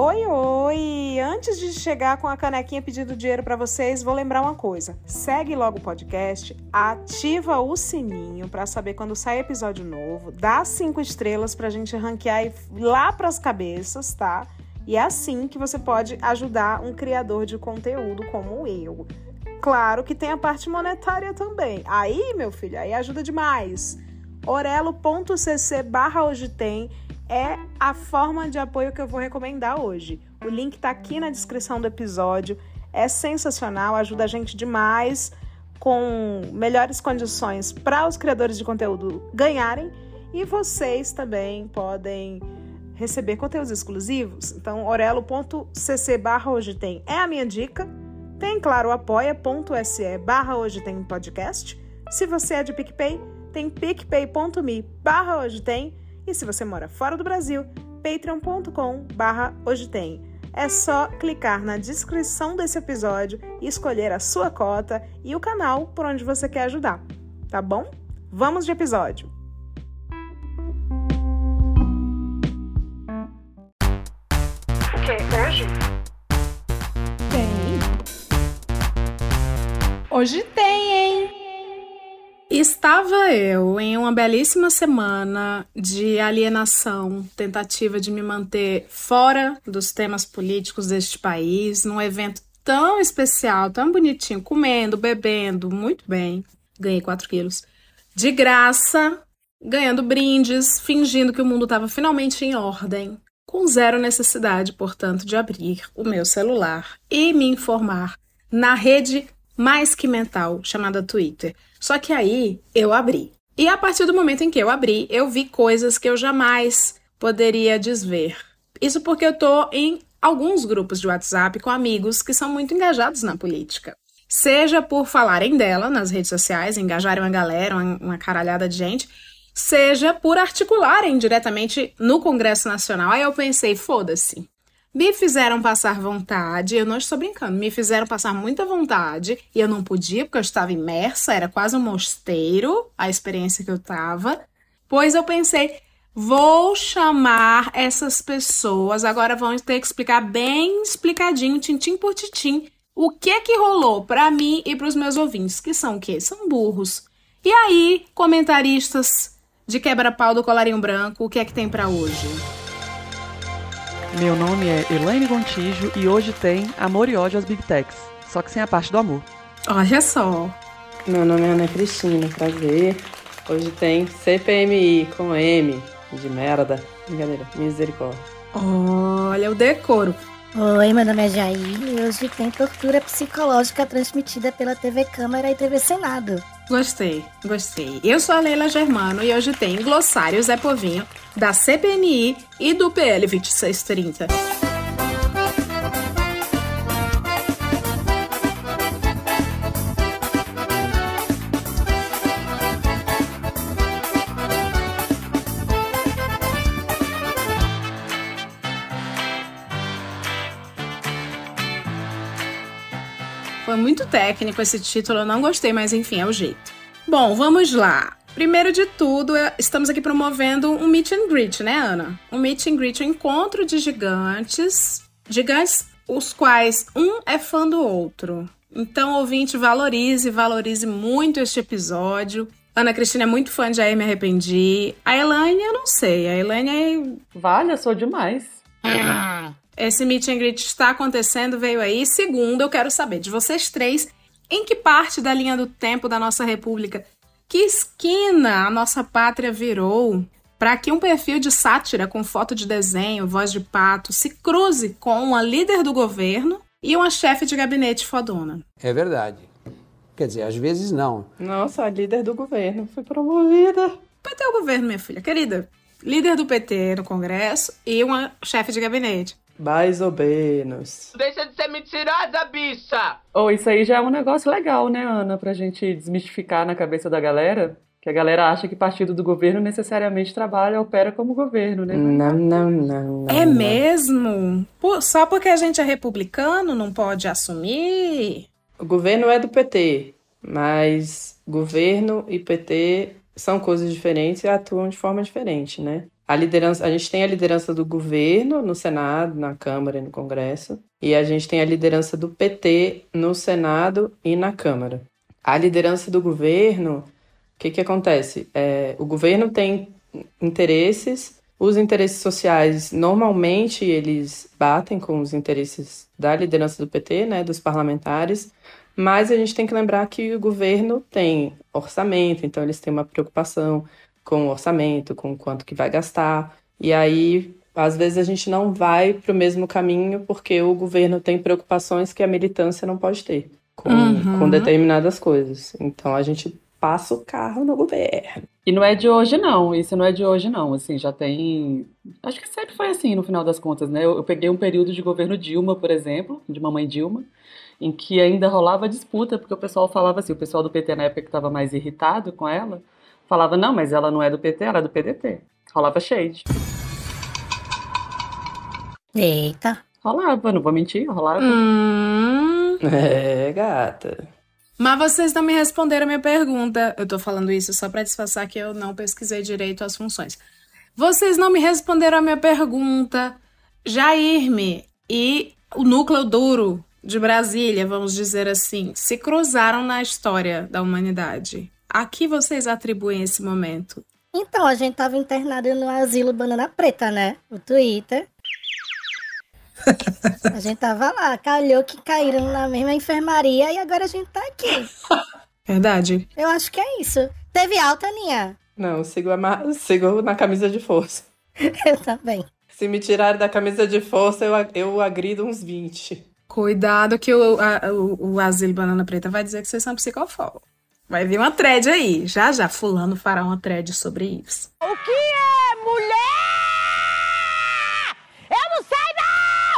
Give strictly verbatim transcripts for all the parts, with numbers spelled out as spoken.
Oi, oi! Antes de chegar com a canequinha pedindo dinheiro para vocês, vou lembrar uma coisa. Segue logo o podcast, ativa o sininho para saber quando sai episódio novo, dá cinco estrelas para a gente ranquear lá para as cabeças, tá? E é assim que você pode ajudar um criador de conteúdo como eu. Claro que tem a parte monetária também. Aí, meu filho, aí ajuda demais. orelo.cc barra hojetem é a forma de apoio que eu vou recomendar hoje. O link tá aqui na descrição do episódio. É sensacional, ajuda a gente demais, com melhores condições para os criadores de conteúdo ganharem, e vocês também podem receber conteúdos exclusivos. Então, orelo.cc barra hojetem é a minha dica. Tem, claro, apoia.se barra hojetem podcast. Se você é de PicPay, tem picpay.me barra hojetem. E se você mora fora do Brasil, patreon.com barra hojetem. É só clicar na descrição desse episódio e escolher a sua cota e o canal por onde você quer ajudar, tá bom? Vamos de episódio! O que é hoje? Tem! Hoje tem, hein? Estava eu em uma belíssima semana de alienação, tentativa de me manter fora dos temas políticos deste país, num evento tão especial, tão bonitinho, comendo, bebendo, muito bem. Ganhei quatro quilos. De graça, ganhando brindes, fingindo que o mundo estava finalmente em ordem, com zero necessidade, portanto, de abrir o meu celular e me informar na rede mais que mental, chamada Twitter. Só que aí eu abri. E a partir do momento em que eu abri, eu vi coisas que eu jamais poderia desver. Isso porque eu tô em alguns grupos de WhatsApp com amigos que são muito engajados na política. Seja por falarem dela nas redes sociais, engajarem uma galera, uma caralhada de gente, seja por articularem diretamente no Congresso Nacional. Aí eu pensei, foda-se. Me fizeram passar vontade, eu não estou brincando, me fizeram passar muita vontade e eu não podia porque eu estava imersa, era quase um mosteiro a experiência que eu estava, pois eu pensei, vou chamar essas pessoas, agora vão ter que explicar bem explicadinho, tintim por tintim, o que que rolou para mim e para os meus ouvintes, que são o quê? São burros. E aí, comentaristas de quebra-pau do colarinho branco, o que é que tem para hoje? Meu nome é Elaine Gontijo e hoje tem Amor e Ódio às Big Techs, só que sem a parte do amor. Olha só! Meu nome é Ana Cristina, prazer. Hoje tem C P M I com M, de merda. Brincadeira, misericórdia. Olha o decoro. Oi, meu nome é Jair e hoje tem tortura psicológica transmitida pela T V Câmara e T V Senado. Gostei, gostei. Eu sou a Leila Germano e hoje tem Glossário Zé Povinho, da C P M I e do P L vinte e seis trinta. Foi muito técnico esse título, eu não gostei, mas enfim, é o jeito. Bom, vamos lá. Primeiro de tudo, estamos aqui promovendo um meet and greet, né, Ana? Um meet and greet, um encontro de gigantes, gigantes os quais um é fã do outro. Então, ouvinte, valorize, valorize muito este episódio. Ana Cristina é muito fã de Jair Me Arrependi. A Elaine, eu não sei, a Elaine é... Vale, eu sou demais. Ah. Esse meet and greet está acontecendo, veio aí. Segundo, eu quero saber de vocês três, em que parte da linha do tempo da nossa república, que esquina a nossa pátria virou para que um perfil de sátira com foto de desenho, voz de pato, se cruze com uma líder do governo e uma chefe de gabinete fodona? É verdade. Quer dizer, às vezes não. Nossa, a líder do governo foi promovida. P T é o governo, minha filha querida. Líder do P T no Congresso e uma chefe de gabinete. Mais ou menos. Deixa de ser mentirosa, bicha! Oh, isso aí já é um negócio legal, né, Ana? Pra gente desmistificar na cabeça da galera. Que a galera acha que partido do governo necessariamente trabalha e opera como governo, né? Não, não, não. não é não. Mesmo? Por, só porque a gente é republicano não pode assumir? O governo é do P T, mas governo e P T são coisas diferentes e atuam de forma diferente, né? A liderança, a gente tem a liderança do governo no Senado, na Câmara e no Congresso, e a gente tem a liderança do P T no Senado e na Câmara. A liderança do governo, o que que acontece? É, o governo tem interesses, os interesses sociais normalmente eles batem com os interesses da liderança do P T, né, dos parlamentares, mas a gente tem que lembrar que o governo tem orçamento, então eles têm uma preocupação com o orçamento, com quanto que vai gastar. E aí, às vezes, a gente não vai para o mesmo caminho porque o governo tem preocupações que a militância não pode ter com, uhum. com determinadas coisas. Então, a gente passa o carro no governo. E não é de hoje, não. Isso não é de hoje, não. Assim, já tem... Acho que sempre foi assim, no final das contas, né? Eu, eu peguei um período de governo Dilma, por exemplo, de mamãe Dilma, em que ainda rolava disputa, porque o pessoal falava assim, o pessoal do P T na época que estava mais irritado com ela, falava, não, mas ela não é do P T, ela é do P D T. Rolava shade. Eita. Rolava, não vou mentir, rolava. Hum... É, gata. Mas vocês não me responderam a minha pergunta. Eu tô falando isso só pra disfarçar que eu não pesquisei direito as funções. Vocês não me responderam a minha pergunta. Jairme e o núcleo duro de Brasília, vamos dizer assim, se cruzaram na história da humanidade. A que vocês atribuem esse momento? Então, a gente tava internado no Asilo Banana Preta, né? O Twitter. A gente tava lá, calhou que caíram na mesma enfermaria e agora a gente tá aqui. Verdade. Eu acho que é isso. Teve alta, Aninha? Não, sigo, ma... sigo na camisa de força. Eu também. Se me tirarem da camisa de força, eu, eu agrido uns vinte. Cuidado que o, a, o, o Asilo Banana Preta vai dizer que vocês são psicofóbicos. Vai vir uma thread aí. Já, já. Fulano fará uma thread sobre isso. O que é mulher? Eu não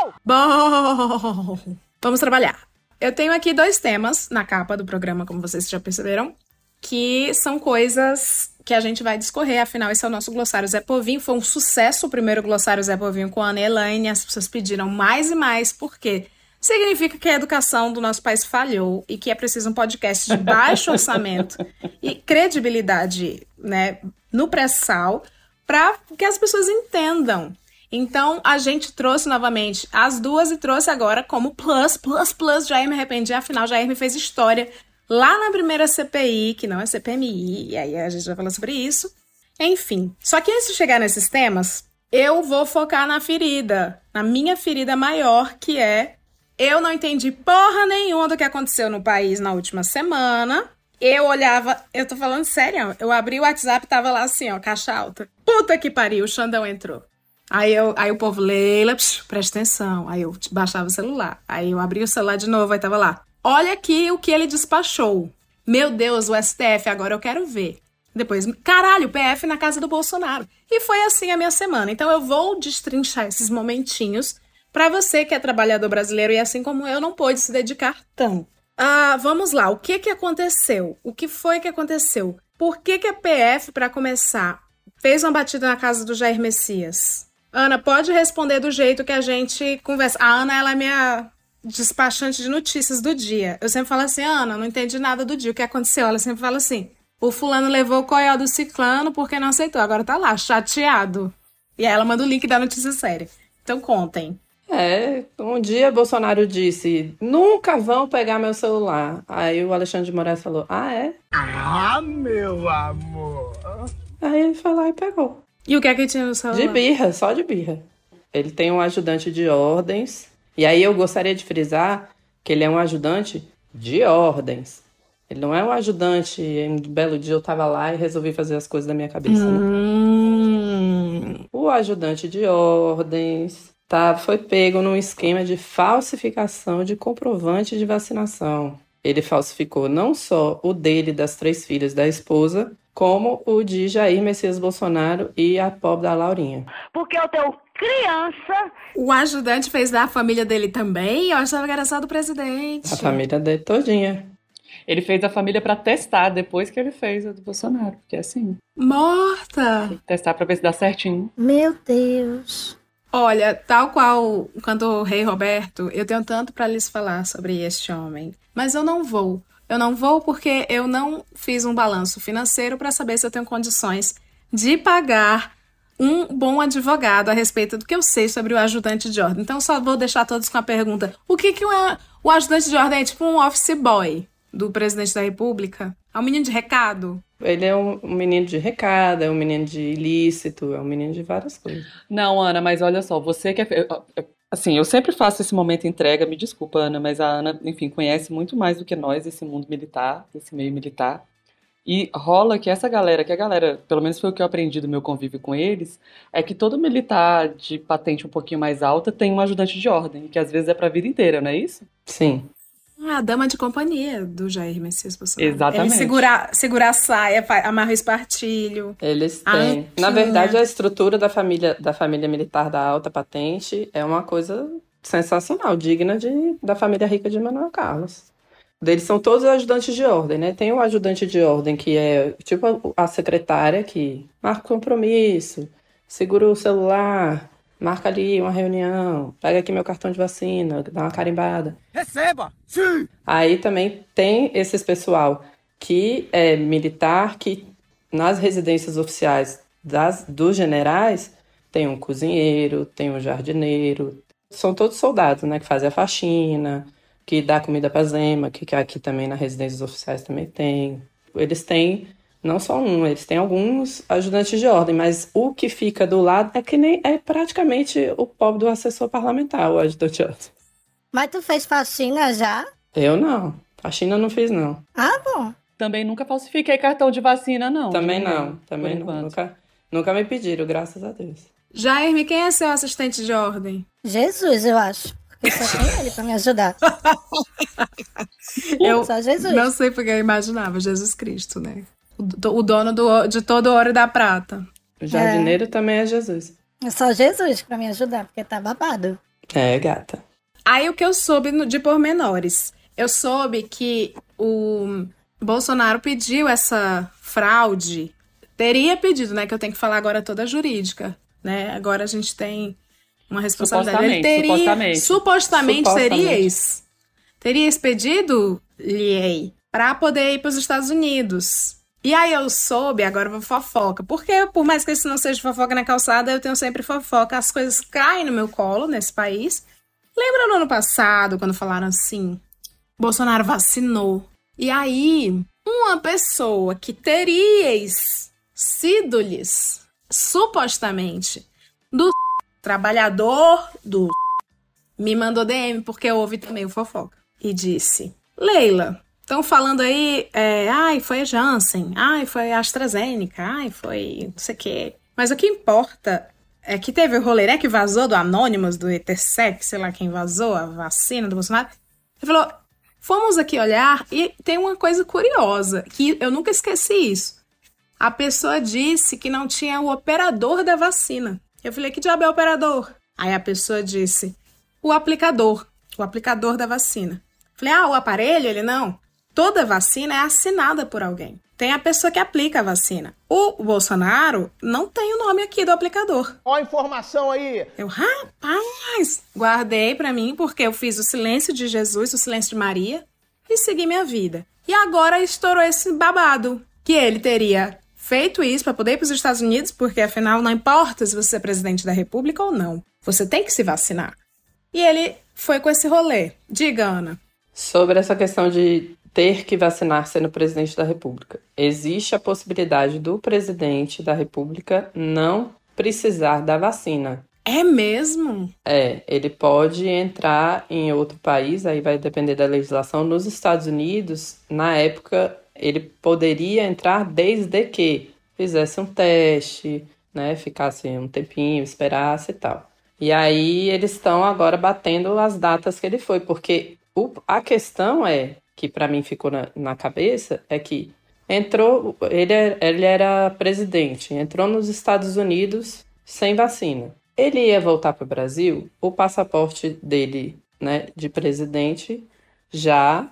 sei, não! Bom, vamos trabalhar. Eu tenho aqui dois temas na capa do programa, como vocês já perceberam, que são coisas que a gente vai discorrer. Afinal, esse é o nosso Glossário Zé Povinho. Foi um sucesso o primeiro Glossário Zé Povinho com a Ana e Elaine. As pessoas pediram mais e mais, por quê? Significa que a educação do nosso país falhou e que é preciso um podcast de baixo orçamento e credibilidade, né, no pré-sal para que as pessoas entendam. Então, a gente trouxe novamente as duas e trouxe agora como plus, plus, plus, Jair Me Arrependi. Afinal, Jair me fez história lá na primeira C P I, que não é C P M I, e aí a gente vai falar sobre isso. Enfim, só que antes de chegar nesses temas, eu vou focar na ferida, na minha ferida maior, que é... Eu não entendi porra nenhuma do que aconteceu no país na última semana. Eu olhava... Eu tô falando sério. Eu abri o WhatsApp e tava lá assim, ó, caixa alta. Puta que pariu, o Xandão entrou. Aí, eu, aí o povo, Leila, psh, presta atenção. Aí eu baixava o celular. Aí eu abri o celular de novo, aí tava lá. Olha aqui o que ele despachou. Meu Deus, o S T F, agora eu quero ver. Depois, caralho, o P F na casa do Bolsonaro. E foi assim a minha semana. Então eu vou destrinchar esses momentinhos... Para você que é trabalhador brasileiro e assim como eu, não pôde se dedicar tanto. Ah, vamos lá, o que, que aconteceu? O que foi que aconteceu? Por que, que a P F, para começar, fez uma batida na casa do Jair Messias? Ana, pode responder do jeito que a gente conversa. A Ana, ela é minha despachante de notícias do dia. Eu sempre falo assim, Ana, não entendi nada do dia, o que aconteceu? Ela sempre fala assim, o fulano levou o coió do ciclano porque não aceitou, agora tá lá, chateado. E aí ela manda o link da notícia séria. Então contem. É, um dia Bolsonaro disse, nunca vão pegar meu celular. Aí o Alexandre de Moraes falou, ah, é? Ah, meu amor! Aí ele foi lá e pegou. E o que é que tinha no celular? De birra, só de birra. Ele tem um ajudante de ordens. E aí eu gostaria de frisar que ele é um ajudante de ordens. Ele não é um ajudante, um belo dia eu tava lá e resolvi fazer as coisas da minha cabeça. Hum... Né? O ajudante de ordens... Tá, foi pego num esquema de falsificação de comprovante de vacinação. Ele falsificou não só o dele, das três filhas da esposa, como o de Jair Messias Bolsonaro e a pobre da Laurinha. Porque eu tenho criança... O ajudante fez da família dele também? Eu achava que era só do presidente. A família dele todinha. Ele fez a família pra testar depois que ele fez a do Bolsonaro, porque é assim. Morta! Tem que testar pra ver se dá certinho. Meu Deus... Olha, tal qual quando o rei Roberto, eu tenho tanto para lhes falar sobre este homem, mas eu não vou. Eu não vou porque eu não fiz um balanço financeiro para saber se eu tenho condições de pagar um bom advogado a respeito do que eu sei sobre o ajudante de ordem. Então, só vou deixar todos com a pergunta. O que que uma, o ajudante de ordem é? Tipo um office boy do presidente da república? É um menino de recado? Ele é um menino de recado, é um menino de ilícito, é um menino de várias coisas. Não, Ana, mas olha só, você que é... Assim, eu sempre faço esse momento entrega, me desculpa, Ana, mas a Ana, enfim, conhece muito mais do que nós esse mundo militar, esse meio militar. E rola que essa galera, que a galera, pelo menos foi o que eu aprendi do meu convívio com eles, é que todo militar de patente um pouquinho mais alta tem um ajudante de ordem, que às vezes é pra vida inteira, não é isso? Sim. Ah, a dama de companhia do Jair Messias Bolsonaro. Exatamente. Ele segura, segura a saia, amarra o espartilho. Eles têm. A... Na verdade, a estrutura da família, da família militar da alta patente é uma coisa sensacional, digna de, da família rica de Manuel Carlos. Eles são todos ajudantes de ordem, né? Tem o ajudante de ordem que é tipo a secretária que marca o compromisso, segura o celular, marca ali uma reunião, pega aqui meu cartão de vacina, dá uma carimbada. Receba! Sim! Aí também tem esses pessoal que é militar, que nas residências oficiais das, dos generais tem um cozinheiro, tem um jardineiro. São todos soldados, né? Que fazem a faxina, que dá comida pra Zema, que aqui também nas residências oficiais também tem. Eles têm, não só um, eles têm alguns ajudantes de ordem, mas o que fica do lado é que nem é praticamente o pobre do assessor parlamentar, o ajudante de ordem. Mas tu fez faxina já? Eu não. Faxina eu não fiz, não. Ah, bom. Também nunca falsifiquei cartão de vacina, não. Também não, também não. Nunca, nunca me pediram, graças a Deus. Jair, quem é seu assistente de ordem? Jesus, eu acho. Eu só tenho ele pra me ajudar. Eu só Jesus. Não sei porque eu imaginava Jesus Cristo, né? O, o dono do, de todo o ouro e da prata. O jardineiro é. Também é Jesus. É só Jesus pra me ajudar, porque tá babado. É, gata. Aí o que eu soube no, de pormenores. Eu soube que o Bolsonaro pediu essa fraude. Teria pedido, né? Que eu tenho que falar agora toda jurídica, né? Agora a gente tem... Uma responsabilidade. Supostamente, ele teria, supostamente. Supostamente, supostamente. Terias, terias pedido, Liei, pra poder ir pros Estados Unidos. E aí eu soube, agora eu vou fofoca. Porque por mais que isso não seja fofoca na calçada, eu tenho sempre fofoca. As coisas caem no meu colo nesse país. Lembra no ano passado, quando falaram assim, Bolsonaro vacinou. E aí, uma pessoa que teríeis sido-lhes, supostamente, do... trabalhador do... me mandou D M, porque houve também o fofoca. E disse, Leila, estão falando aí, é, ai, foi a Janssen, ai, foi a AstraZeneca, ai, foi não sei o quê. Mas o que importa é que teve o roleré que vazou do Anonymous, do ETSEC, sei lá quem vazou, a vacina do Bolsonaro. Ele falou, fomos aqui olhar e tem uma coisa curiosa, que eu nunca esqueci isso. A pessoa disse que não tinha o operador da vacina. Eu falei, que diabo é o operador? Aí a pessoa disse, o aplicador, o aplicador da vacina. Eu falei, ah, o aparelho? Ele, não. Toda vacina é assinada por alguém. Tem a pessoa que aplica a vacina. O Bolsonaro não tem o nome aqui do aplicador. Ó a informação aí! Eu, rapaz! Guardei pra mim, porque eu fiz o silêncio de Jesus, o silêncio de Maria, e segui minha vida. E agora estourou esse babado, que ele teria... feito isso para poder ir para os Estados Unidos, porque afinal não importa se você é presidente da República ou não. Você tem que se vacinar. E ele foi com esse rolê. Diga, Ana. Sobre essa questão de ter que vacinar sendo presidente da República. Existe a possibilidade do presidente da República não precisar da vacina. É mesmo? É, ele pode entrar em outro país, aí vai depender da legislação. Nos Estados Unidos, na época... ele poderia entrar desde que fizesse um teste, né, ficasse um tempinho, esperasse e tal. E aí eles estão agora batendo as datas que ele foi, porque o, a questão é, que para mim ficou na, na cabeça, é que entrou, ele, ele era presidente, entrou nos Estados Unidos sem vacina. Ele ia voltar para o Brasil, o passaporte dele, né, de presidente já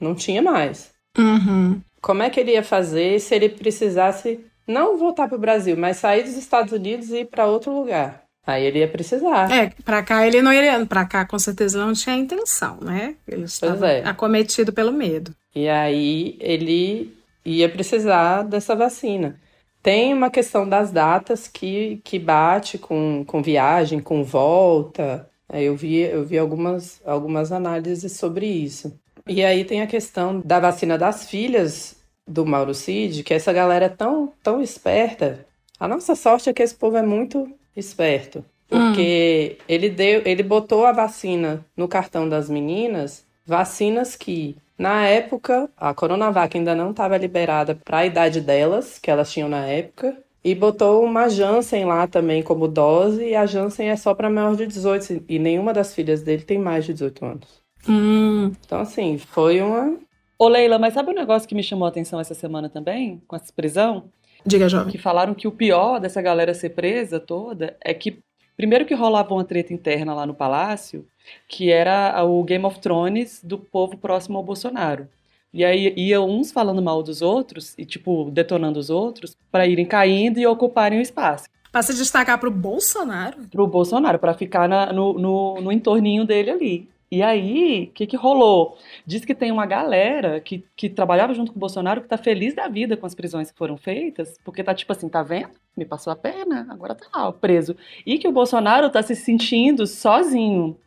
não tinha mais. Uhum. Como é que ele ia fazer se ele precisasse não voltar para o Brasil, mas sair dos Estados Unidos e ir para outro lugar? Aí ele ia precisar. É, para cá ele não iria, para cá com certeza não tinha intenção, né? Ele estava é. acometido pelo medo. E aí ele ia precisar dessa vacina. Tem uma questão das datas que, que bate com, com viagem, com volta. Eu vi, eu vi algumas, algumas análises sobre isso. E aí tem a questão da vacina das filhas do Mauro Cid, que essa galera é tão, tão esperta. A nossa sorte é que esse povo é muito esperto. Porque hum. ele, deu, ele botou a vacina no cartão das meninas, vacinas que, na época, a Coronavac ainda não estava liberada para a idade delas, que elas tinham na época, e botou uma Janssen lá também como dose, e a Janssen é só para maior de dezoito, e nenhuma das filhas dele tem mais de dezoito anos. Hum. Então, assim, foi uma... Ô, Leila, mas sabe um negócio que me chamou a atenção essa semana também, com essa prisão? Diga, jovem. Que falaram que o pior dessa galera ser presa toda é que, primeiro que rolava uma treta interna lá no Palácio, que era o Game of Thrones do povo próximo ao Bolsonaro. E aí iam uns falando mal dos outros e, tipo, detonando os outros para irem caindo e ocuparem o espaço. Para se destacar pro Bolsonaro? Pro Bolsonaro, para ficar na, no, no, no entorninho dele ali. E aí, o que, que rolou? Diz que tem uma galera que, que trabalhava junto com o Bolsonaro que tá feliz da vida com as prisões que foram feitas, porque tá tipo assim, tá vendo? Me passou a pena, agora tá lá, preso. E que o Bolsonaro tá se sentindo sozinho.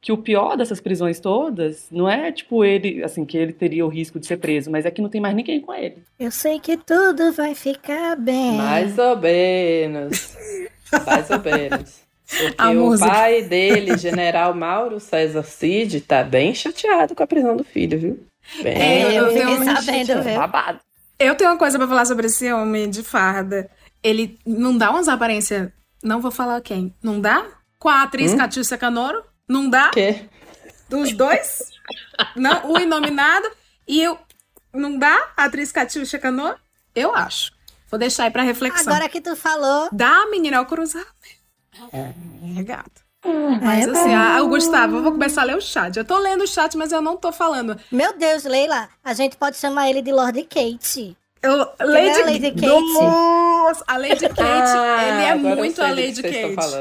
Que o pior dessas prisões todas não é tipo ele, assim, que ele teria o risco de ser preso, mas é que não tem mais ninguém com ele. Eu sei que tudo vai ficar bem. Mais ou menos. Mais ou menos. Porque a o música. Pai dele, general Mauro César Cid, tá bem chateado com a prisão do filho, viu? Bem, é, eu fiquei sabendo, viu? Babado. Eu tenho uma coisa pra falar sobre esse homem de farda. Ele não dá umas aparências... Não vou falar quem. Não dá? Com a atriz hum? Catiúcia Canoro? Não dá? Quê? Dos dois? Não, o Inominado e eu... Não dá? A atriz Catiúcia Canoro? Eu acho. Vou deixar aí pra reflexão. Agora que tu falou... Dá, menina, ao cruzar. É gato. Mas assim, ah, o Gustavo, eu vou começar a ler o chat. Eu tô lendo o chat, mas eu não tô falando. Meu Deus, Leila, a gente pode chamar ele de Lord Kate. Eu, Lady, é a Lady Kate. Nossa, a Lady Kate, ah, ele é muito a Lady Kate.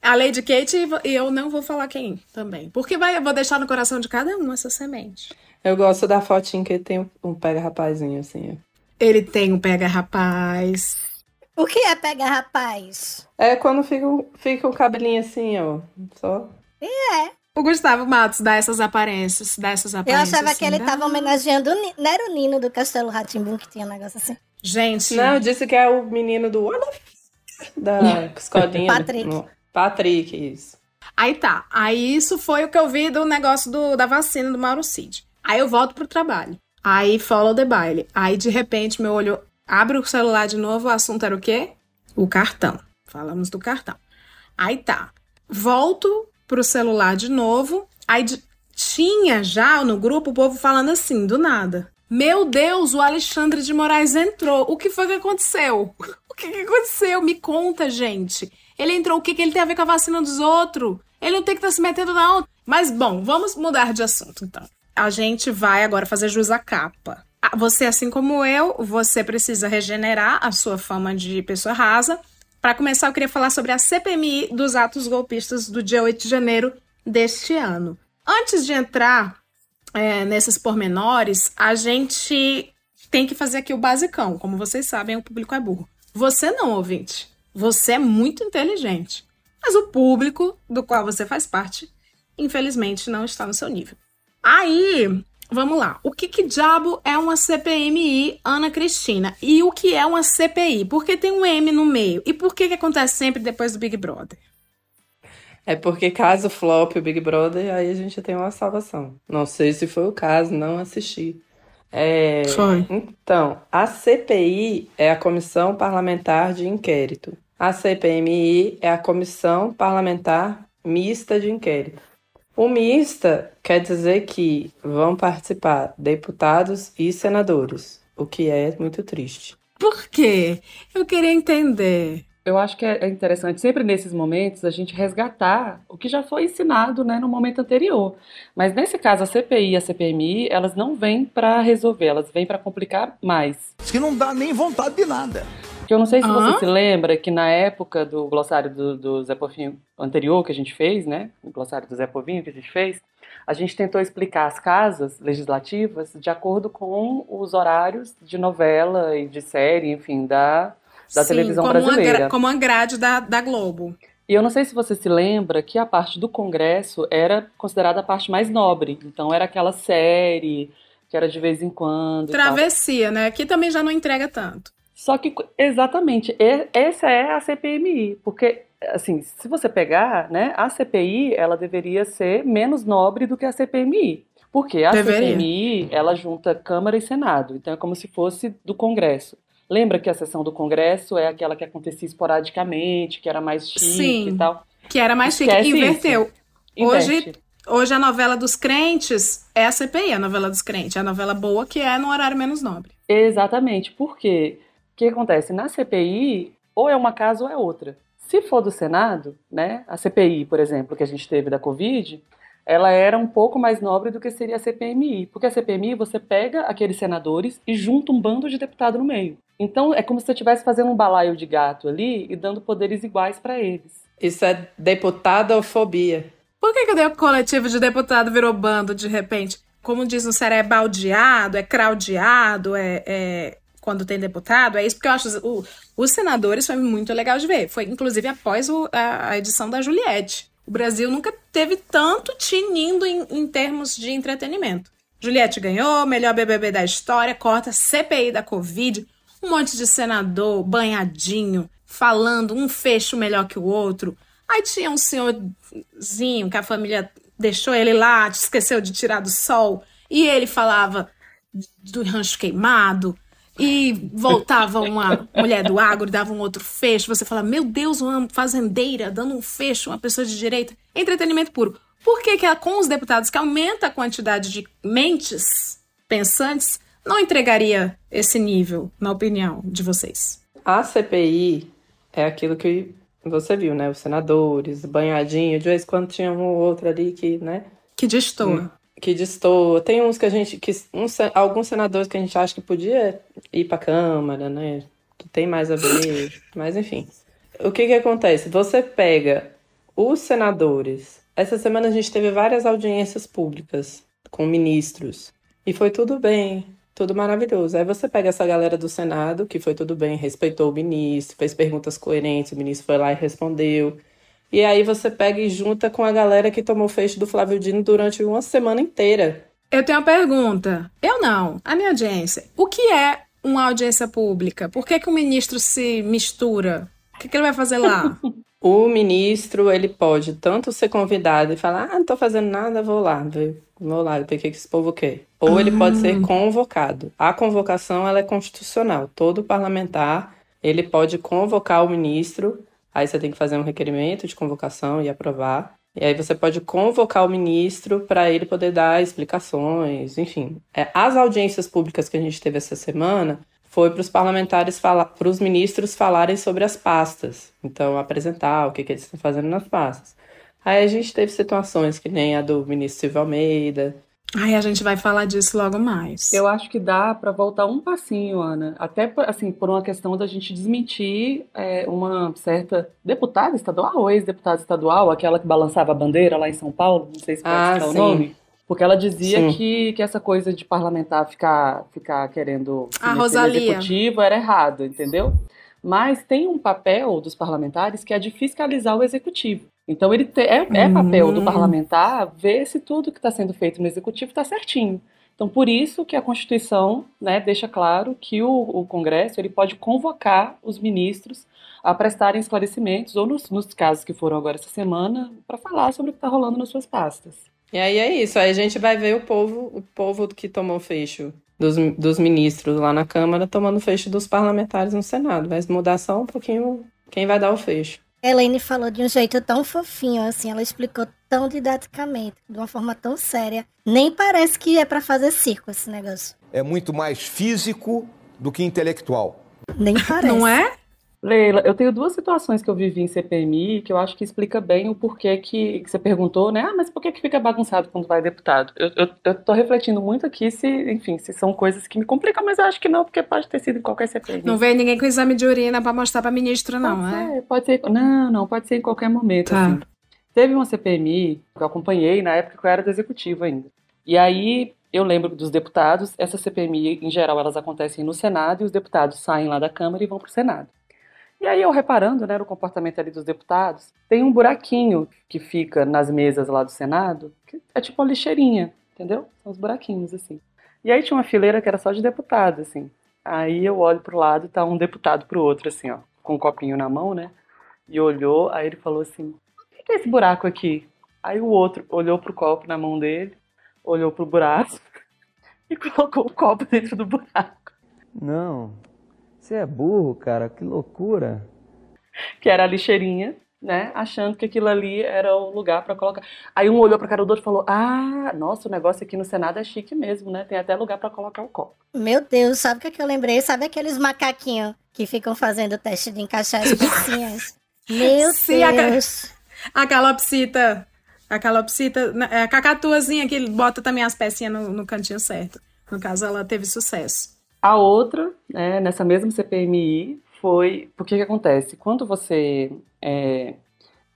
A Lady Kate e eu não vou falar quem também. Porque vai, eu vou deixar no coração de cada um essa semente. Eu gosto da fotinha que ele tem um pega-rapazinho assim. Ele tem um pega-rapaz. O que é pegar rapaz? É quando fica, fica um cabelinho assim, ó. Só. E é. O Gustavo Matos dá essas aparências, dá essas aparências. Eu achava assim, que ele estava homenageando o Nino, não era o Nino do Castelo Rá-Tim-Bum, que tinha um negócio assim. Gente. Não, disse que é o menino do Olaf. Da escolinha. Patrick. Do... Patrick, isso. Aí tá. Aí isso foi o que eu vi do negócio do, da vacina do Mauro Cid. Aí eu volto pro trabalho. Aí follow the baile. Aí de repente meu olho... Abre o celular de novo, o assunto era o quê? O cartão. Falamos do cartão. Aí tá. Volto pro celular de novo. Aí de... tinha já no grupo o povo falando assim, do nada. Meu Deus, o Alexandre de Moraes entrou. O que foi que aconteceu? O que, que aconteceu? Me conta, gente. Ele entrou, o que, que ele tem a ver com a vacina dos outros? Ele não tem que estar tá se metendo, não. Mas, bom, vamos mudar de assunto, então. A gente vai agora fazer jus à capa. Você, assim como eu, você precisa regenerar a sua fama de pessoa rasa. Para começar, eu queria falar sobre a C P M I dos atos golpistas do dia oito de janeiro deste ano. Antes de entrar é, nesses pormenores, a gente tem que fazer aqui o basicão. Como vocês sabem, o público é burro. Você não, ouvinte. Você é muito inteligente. Mas o público do qual você faz parte, infelizmente, não está no seu nível. Aí... Vamos lá. O que, que diabo é uma C P M I, Ana Cristina? E o que é uma C P I? Por que tem um M no meio? E por que, que acontece sempre depois do Big Brother? É porque caso flop o Big Brother, aí a gente tem uma salvação. Não sei se foi o caso, não assisti. É... Foi. Então, a C P I é a Comissão Parlamentar de Inquérito. A C P M I é a Comissão Parlamentar Mista de Inquérito. O mista quer dizer que vão participar deputados e senadores, o que é muito triste. Por quê? Eu queria entender. Eu acho que é interessante, sempre nesses momentos, a gente resgatar o que já foi ensinado, né, no momento anterior. Mas nesse caso, a C P I e a C P M I, elas não vêm para resolver, elas vêm para complicar mais. Isso que não dá nem vontade de nada. Eu não sei se você uhum. se lembra que na época do glossário do, do Zé Povinho anterior que a gente fez, né? O glossário do Zé Povinho que a gente fez, a gente tentou explicar as casas legislativas de acordo com os horários de novela e de série, enfim, da, da Sim, televisão como brasileira. A, como a grade da, da Globo. E eu não sei se você se lembra que a parte do Congresso era considerada a parte mais nobre. Então era aquela série que era de vez em quando. Travessia, né? Aqui também já não entrega tanto. Só que, exatamente, essa é a C P M I, porque, assim, se você pegar, né, a C P I, ela deveria ser menos nobre do que a C P M I, porque a deveria. C P M I, ela junta Câmara e Senado, então é como se fosse do Congresso. Lembra que a sessão do Congresso é aquela que acontecia esporadicamente, que era mais chique Sim, e tal? que era mais chique, Esquece inverteu. Hoje, hoje a novela dos crentes é a C P I, a novela dos crentes, é a novela boa que é no horário menos nobre. Exatamente, porque... O que acontece? Na C P I, ou é uma casa ou é outra. Se for do Senado, né, a C P I, por exemplo, que a gente teve da Covid, ela era um pouco mais nobre do que seria a C P M I. Porque a C P M I, você pega aqueles senadores e junta um bando de deputado no meio. Então, é como se você estivesse fazendo um balaio de gato ali e dando poderes iguais para eles. Isso é deputadofobia. Por que que o coletivo de deputado virou bando de repente? Como diz no Ceará, é baldeado, é craudeado, é... é... quando tem deputado, é isso, porque eu acho o, os senadores foi muito legal de ver. Foi, inclusive, após o, a, a edição da Juliette. O Brasil nunca teve tanto tinindo em, em termos de entretenimento. Juliette ganhou, melhor B B B da história, corta C P I da Covid, um monte de senador banhadinho, falando um fecho melhor que o outro. Aí tinha um senhorzinho que a família deixou ele lá, esqueceu de tirar do sol, e ele falava do rancho queimado, e voltava uma mulher do agro, dava um outro fecho, você fala, meu Deus, uma fazendeira dando um fecho, uma pessoa de direita, entretenimento puro. Por que que com os deputados que aumenta a quantidade de mentes pensantes, não entregaria esse nível, na opinião de vocês? A C P I é aquilo que você viu, né, os senadores, banhadinho, de vez em quando tinha um ou outro ali que, né, que destoa. Hum. Que distor... Tem uns que a gente... Que um, alguns senadores que a gente acha que podia ir pra Câmara, né? Que tem mais a ver. Mas, enfim. O que que acontece? Você pega os senadores. Essa semana a gente teve várias audiências públicas com ministros. E foi tudo bem. Tudo maravilhoso. Aí você pega essa galera do Senado, que foi tudo bem, respeitou o ministro, fez perguntas coerentes, o ministro foi lá e respondeu. E aí você pega e junta com a galera que tomou fecho do Flávio Dino durante uma semana inteira. Eu tenho uma pergunta. Eu não. A minha audiência. O que é uma audiência pública? Por que que o ministro se mistura? O que que ele vai fazer lá? O ministro, ele pode tanto ser convidado e falar, ah, não tô fazendo nada, vou lá. Vou lá, ver o que esse povo quer. Ou ah. ele pode ser convocado. A convocação, ela é constitucional. Todo parlamentar, ele pode convocar o ministro. Aí você tem que fazer um requerimento de convocação e aprovar. E aí você pode convocar o ministro para ele poder dar explicações, enfim. As audiências públicas que a gente teve essa semana foi para os parlamentares falar, para os ministros falarem sobre as pastas. Então, apresentar o que, que eles estão fazendo nas pastas. Aí a gente teve situações que nem a do ministro Silvio Almeida. Ai, a gente vai falar disso logo mais. Eu acho que dá para voltar um passinho, Ana. Até, assim, por uma questão da gente desmentir é, uma certa deputada estadual, ou ex-deputada estadual, aquela que balançava a bandeira lá em São Paulo, não sei se pode ah, citar sim. o nome. Porque ela dizia que, que essa coisa de parlamentar ficar, ficar querendo se meter no executivo era errado, entendeu? Mas tem um papel dos parlamentares que é de fiscalizar o executivo. Então, ele te, é, é papel do parlamentar ver se tudo que está sendo feito no executivo está certinho. Então, por isso que a Constituição, né, deixa claro que o, o Congresso ele pode convocar os ministros a prestarem esclarecimentos, ou nos, nos casos que foram agora essa semana, para falar sobre o que está rolando nas suas pastas. E aí é isso, aí a gente vai ver o povo, o povo que tomou fecho dos, dos ministros lá na Câmara tomando fecho dos parlamentares no Senado. Vai mudar só um pouquinho quem vai dar o fecho. Elaine falou de um jeito tão fofinho, assim, ela explicou tão didaticamente, de uma forma tão séria. Nem parece que é pra fazer circo esse negócio. É muito mais físico do que intelectual. Nem parece. Não é? Leila, eu tenho duas situações que eu vivi em C P M I que eu acho que explica bem o porquê que, que você perguntou, né? Ah, mas por que que fica bagunçado quando vai deputado? Eu, eu, eu tô refletindo muito aqui se, enfim, se são coisas que me complicam, mas eu acho que não, porque pode ter sido em qualquer C P M I. Não vem ninguém com exame de urina pra mostrar pra ministra, não, pode né? Ser, pode ser, não, não, pode ser em qualquer momento, tá. Assim. Teve uma C P M I que eu acompanhei na época que eu era do executivo ainda. E aí, eu lembro dos deputados, essa C P M I, em geral, elas acontecem no Senado e os deputados saem lá da Câmara e vão pro Senado. E aí eu reparando, né, no comportamento ali dos deputados, tem um buraquinho que fica nas mesas lá do Senado, que é tipo uma lixeirinha, entendeu? São os buraquinhos, assim. E aí tinha uma fileira que era só de deputado, assim. Aí eu olho pro lado e tá um deputado pro outro, assim, ó, com um copinho na mão, né? E olhou, aí ele falou assim, o que é esse buraco aqui? Aí o outro olhou pro copo na mão dele, olhou pro buraco e colocou o copo dentro do buraco. Não... Você é burro, cara, que loucura. Que era a lixeirinha, né? Achando que aquilo ali era o lugar pra colocar. Aí um olhou pra cara do outro e falou, ah, nossa, o negócio aqui no Senado é chique mesmo, né? Tem até lugar pra colocar o copo. Meu Deus, sabe o que, é que eu lembrei? Sabe aqueles macaquinhos que ficam fazendo o teste de encaixar as pecinhas? Meu Sim, Deus. A, a calopsita, a calopsita, a cacatuazinha que bota também as pecinhas no, no cantinho certo. No caso, ela teve sucesso. A outra, né, nessa mesma C P M I, foi... Porque que acontece? Quando você... É,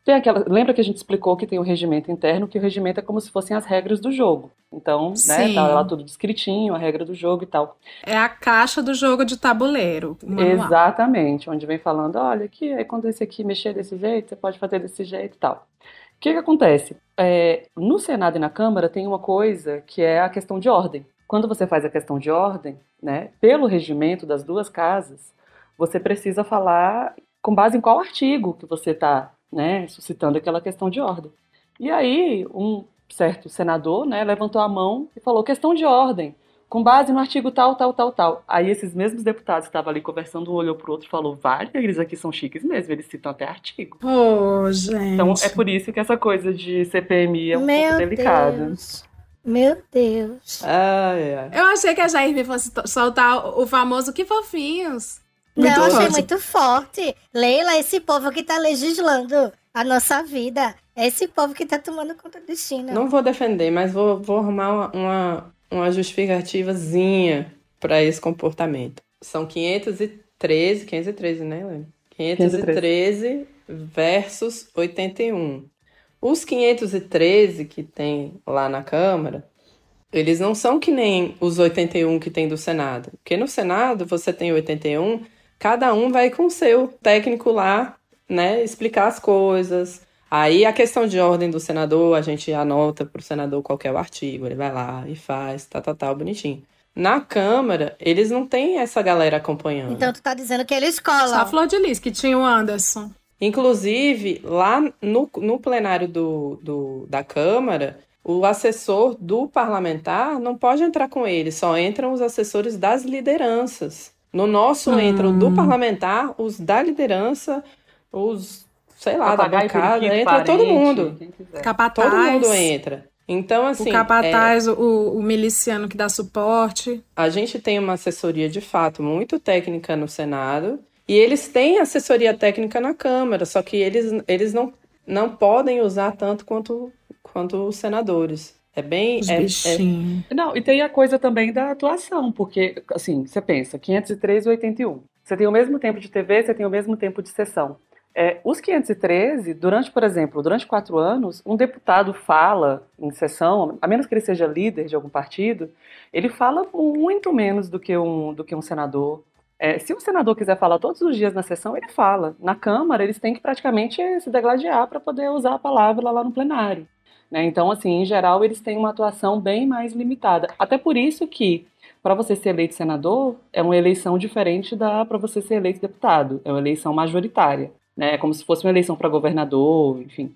tem aquela, lembra que a gente explicou que tem o regimento interno, que o regimento é como se fossem as regras do jogo. Então, né, tá lá tudo descritinho, a regra do jogo e tal. É a caixa do jogo de tabuleiro. Manual. Exatamente, onde vem falando, olha, aqui, aí quando esse aqui mexer desse jeito, você pode fazer desse jeito e tal. O que que acontece? É, no Senado e na Câmara tem uma coisa que é a questão de ordem. Quando você faz a questão de ordem, né, pelo regimento das duas casas, você precisa falar com base em qual artigo que você está, né, suscitando aquela questão de ordem. E aí, um certo senador, né, levantou a mão e falou, questão de ordem, com base no artigo tal, tal, tal, tal. Aí esses mesmos deputados que estavam ali conversando, um olhou para o outro e falou, vale, eles aqui são chiques mesmo, eles citam até artigo. Oh, gente. Então é por isso que essa coisa de C P M I é um Meu pouco delicada. Deus. Meu Deus. Ah, é. Eu achei que a Jair me fosse soltar o famoso que fofinhos. Muito Não, achei forte. muito forte. Leila, esse povo que tá legislando a nossa vida. É esse povo que tá tomando conta do destino. Não vou defender, mas vou, vou arrumar uma, uma, uma justificativazinha pra esse comportamento. São quinhentos e treze, quinhentos e treze, né, Leila? quinhentos e treze versus oitenta e um. Os quinhentos e treze que tem lá na Câmara, eles não são que nem os oitenta e um que tem do Senado. Porque no Senado você tem oitenta e um, cada um vai com o seu técnico lá, né, explicar as coisas. Aí a questão de ordem do senador, a gente anota para o senador qual que é o artigo, ele vai lá e faz, tal, tal, tal, bonitinho. Na Câmara, eles não têm essa galera acompanhando. Então tu tá dizendo que eles colam. Só a Flor de Lis, que tinha o Anderson. Inclusive, lá no, no plenário do, do, da Câmara, o assessor do parlamentar não pode entrar com ele, só entram os assessores das lideranças. No nosso hum. entram do parlamentar, os da liderança, os, sei lá, Papagaio, da bancada, entra parente, todo mundo. Capataz, todo mundo entra. Então, assim, o capataz, é... o, o miliciano que dá suporte. A gente tem uma assessoria, de fato, muito técnica no Senado. E eles têm assessoria técnica na Câmara, só que eles, eles não, não podem usar tanto quanto, quanto os senadores. É bem... Os é, bichinhos. É... Não, e tem a coisa também da atuação, porque, assim, você pensa, quinhentos e treze e oitenta e um. Você tem o mesmo tempo de T V, você tem o mesmo tempo de sessão. É, os quinhentos e treze, durante, por exemplo, durante quatro anos, um deputado fala em sessão, a menos que ele seja líder de algum partido, ele fala muito menos do que um, do que um senador. É, se o senador quiser falar todos os dias na sessão, ele fala. Na Câmara, eles têm que praticamente se degladiar para poder usar a palavra lá no plenário. Né? Então, assim, em geral, eles têm uma atuação bem mais limitada. Até por isso que, para você ser eleito senador, é uma eleição diferente da para você ser eleito deputado. É uma eleição majoritária. Né? É como se fosse uma eleição para governador, enfim.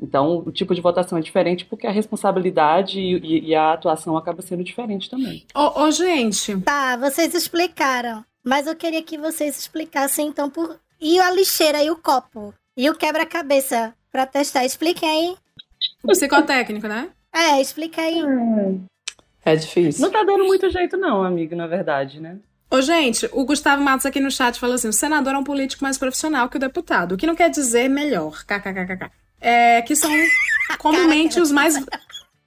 Então, o tipo de votação é diferente porque a responsabilidade e, e, e a atuação acaba sendo diferente também. Ô, oh, oh, gente... Tá, vocês explicaram. Mas eu queria que vocês explicassem, então, por... E a lixeira, e o copo? E o quebra-cabeça pra testar? Expliquem aí. O psicotécnico, né? É, explica aí. É difícil. Não tá dando muito jeito não, amigo, na verdade, né? Ô, gente, o Gustavo Matos aqui no chat falou assim, o senador é um político mais profissional que o deputado, o que não quer dizer melhor, kkkk, é, que são comumente os mais...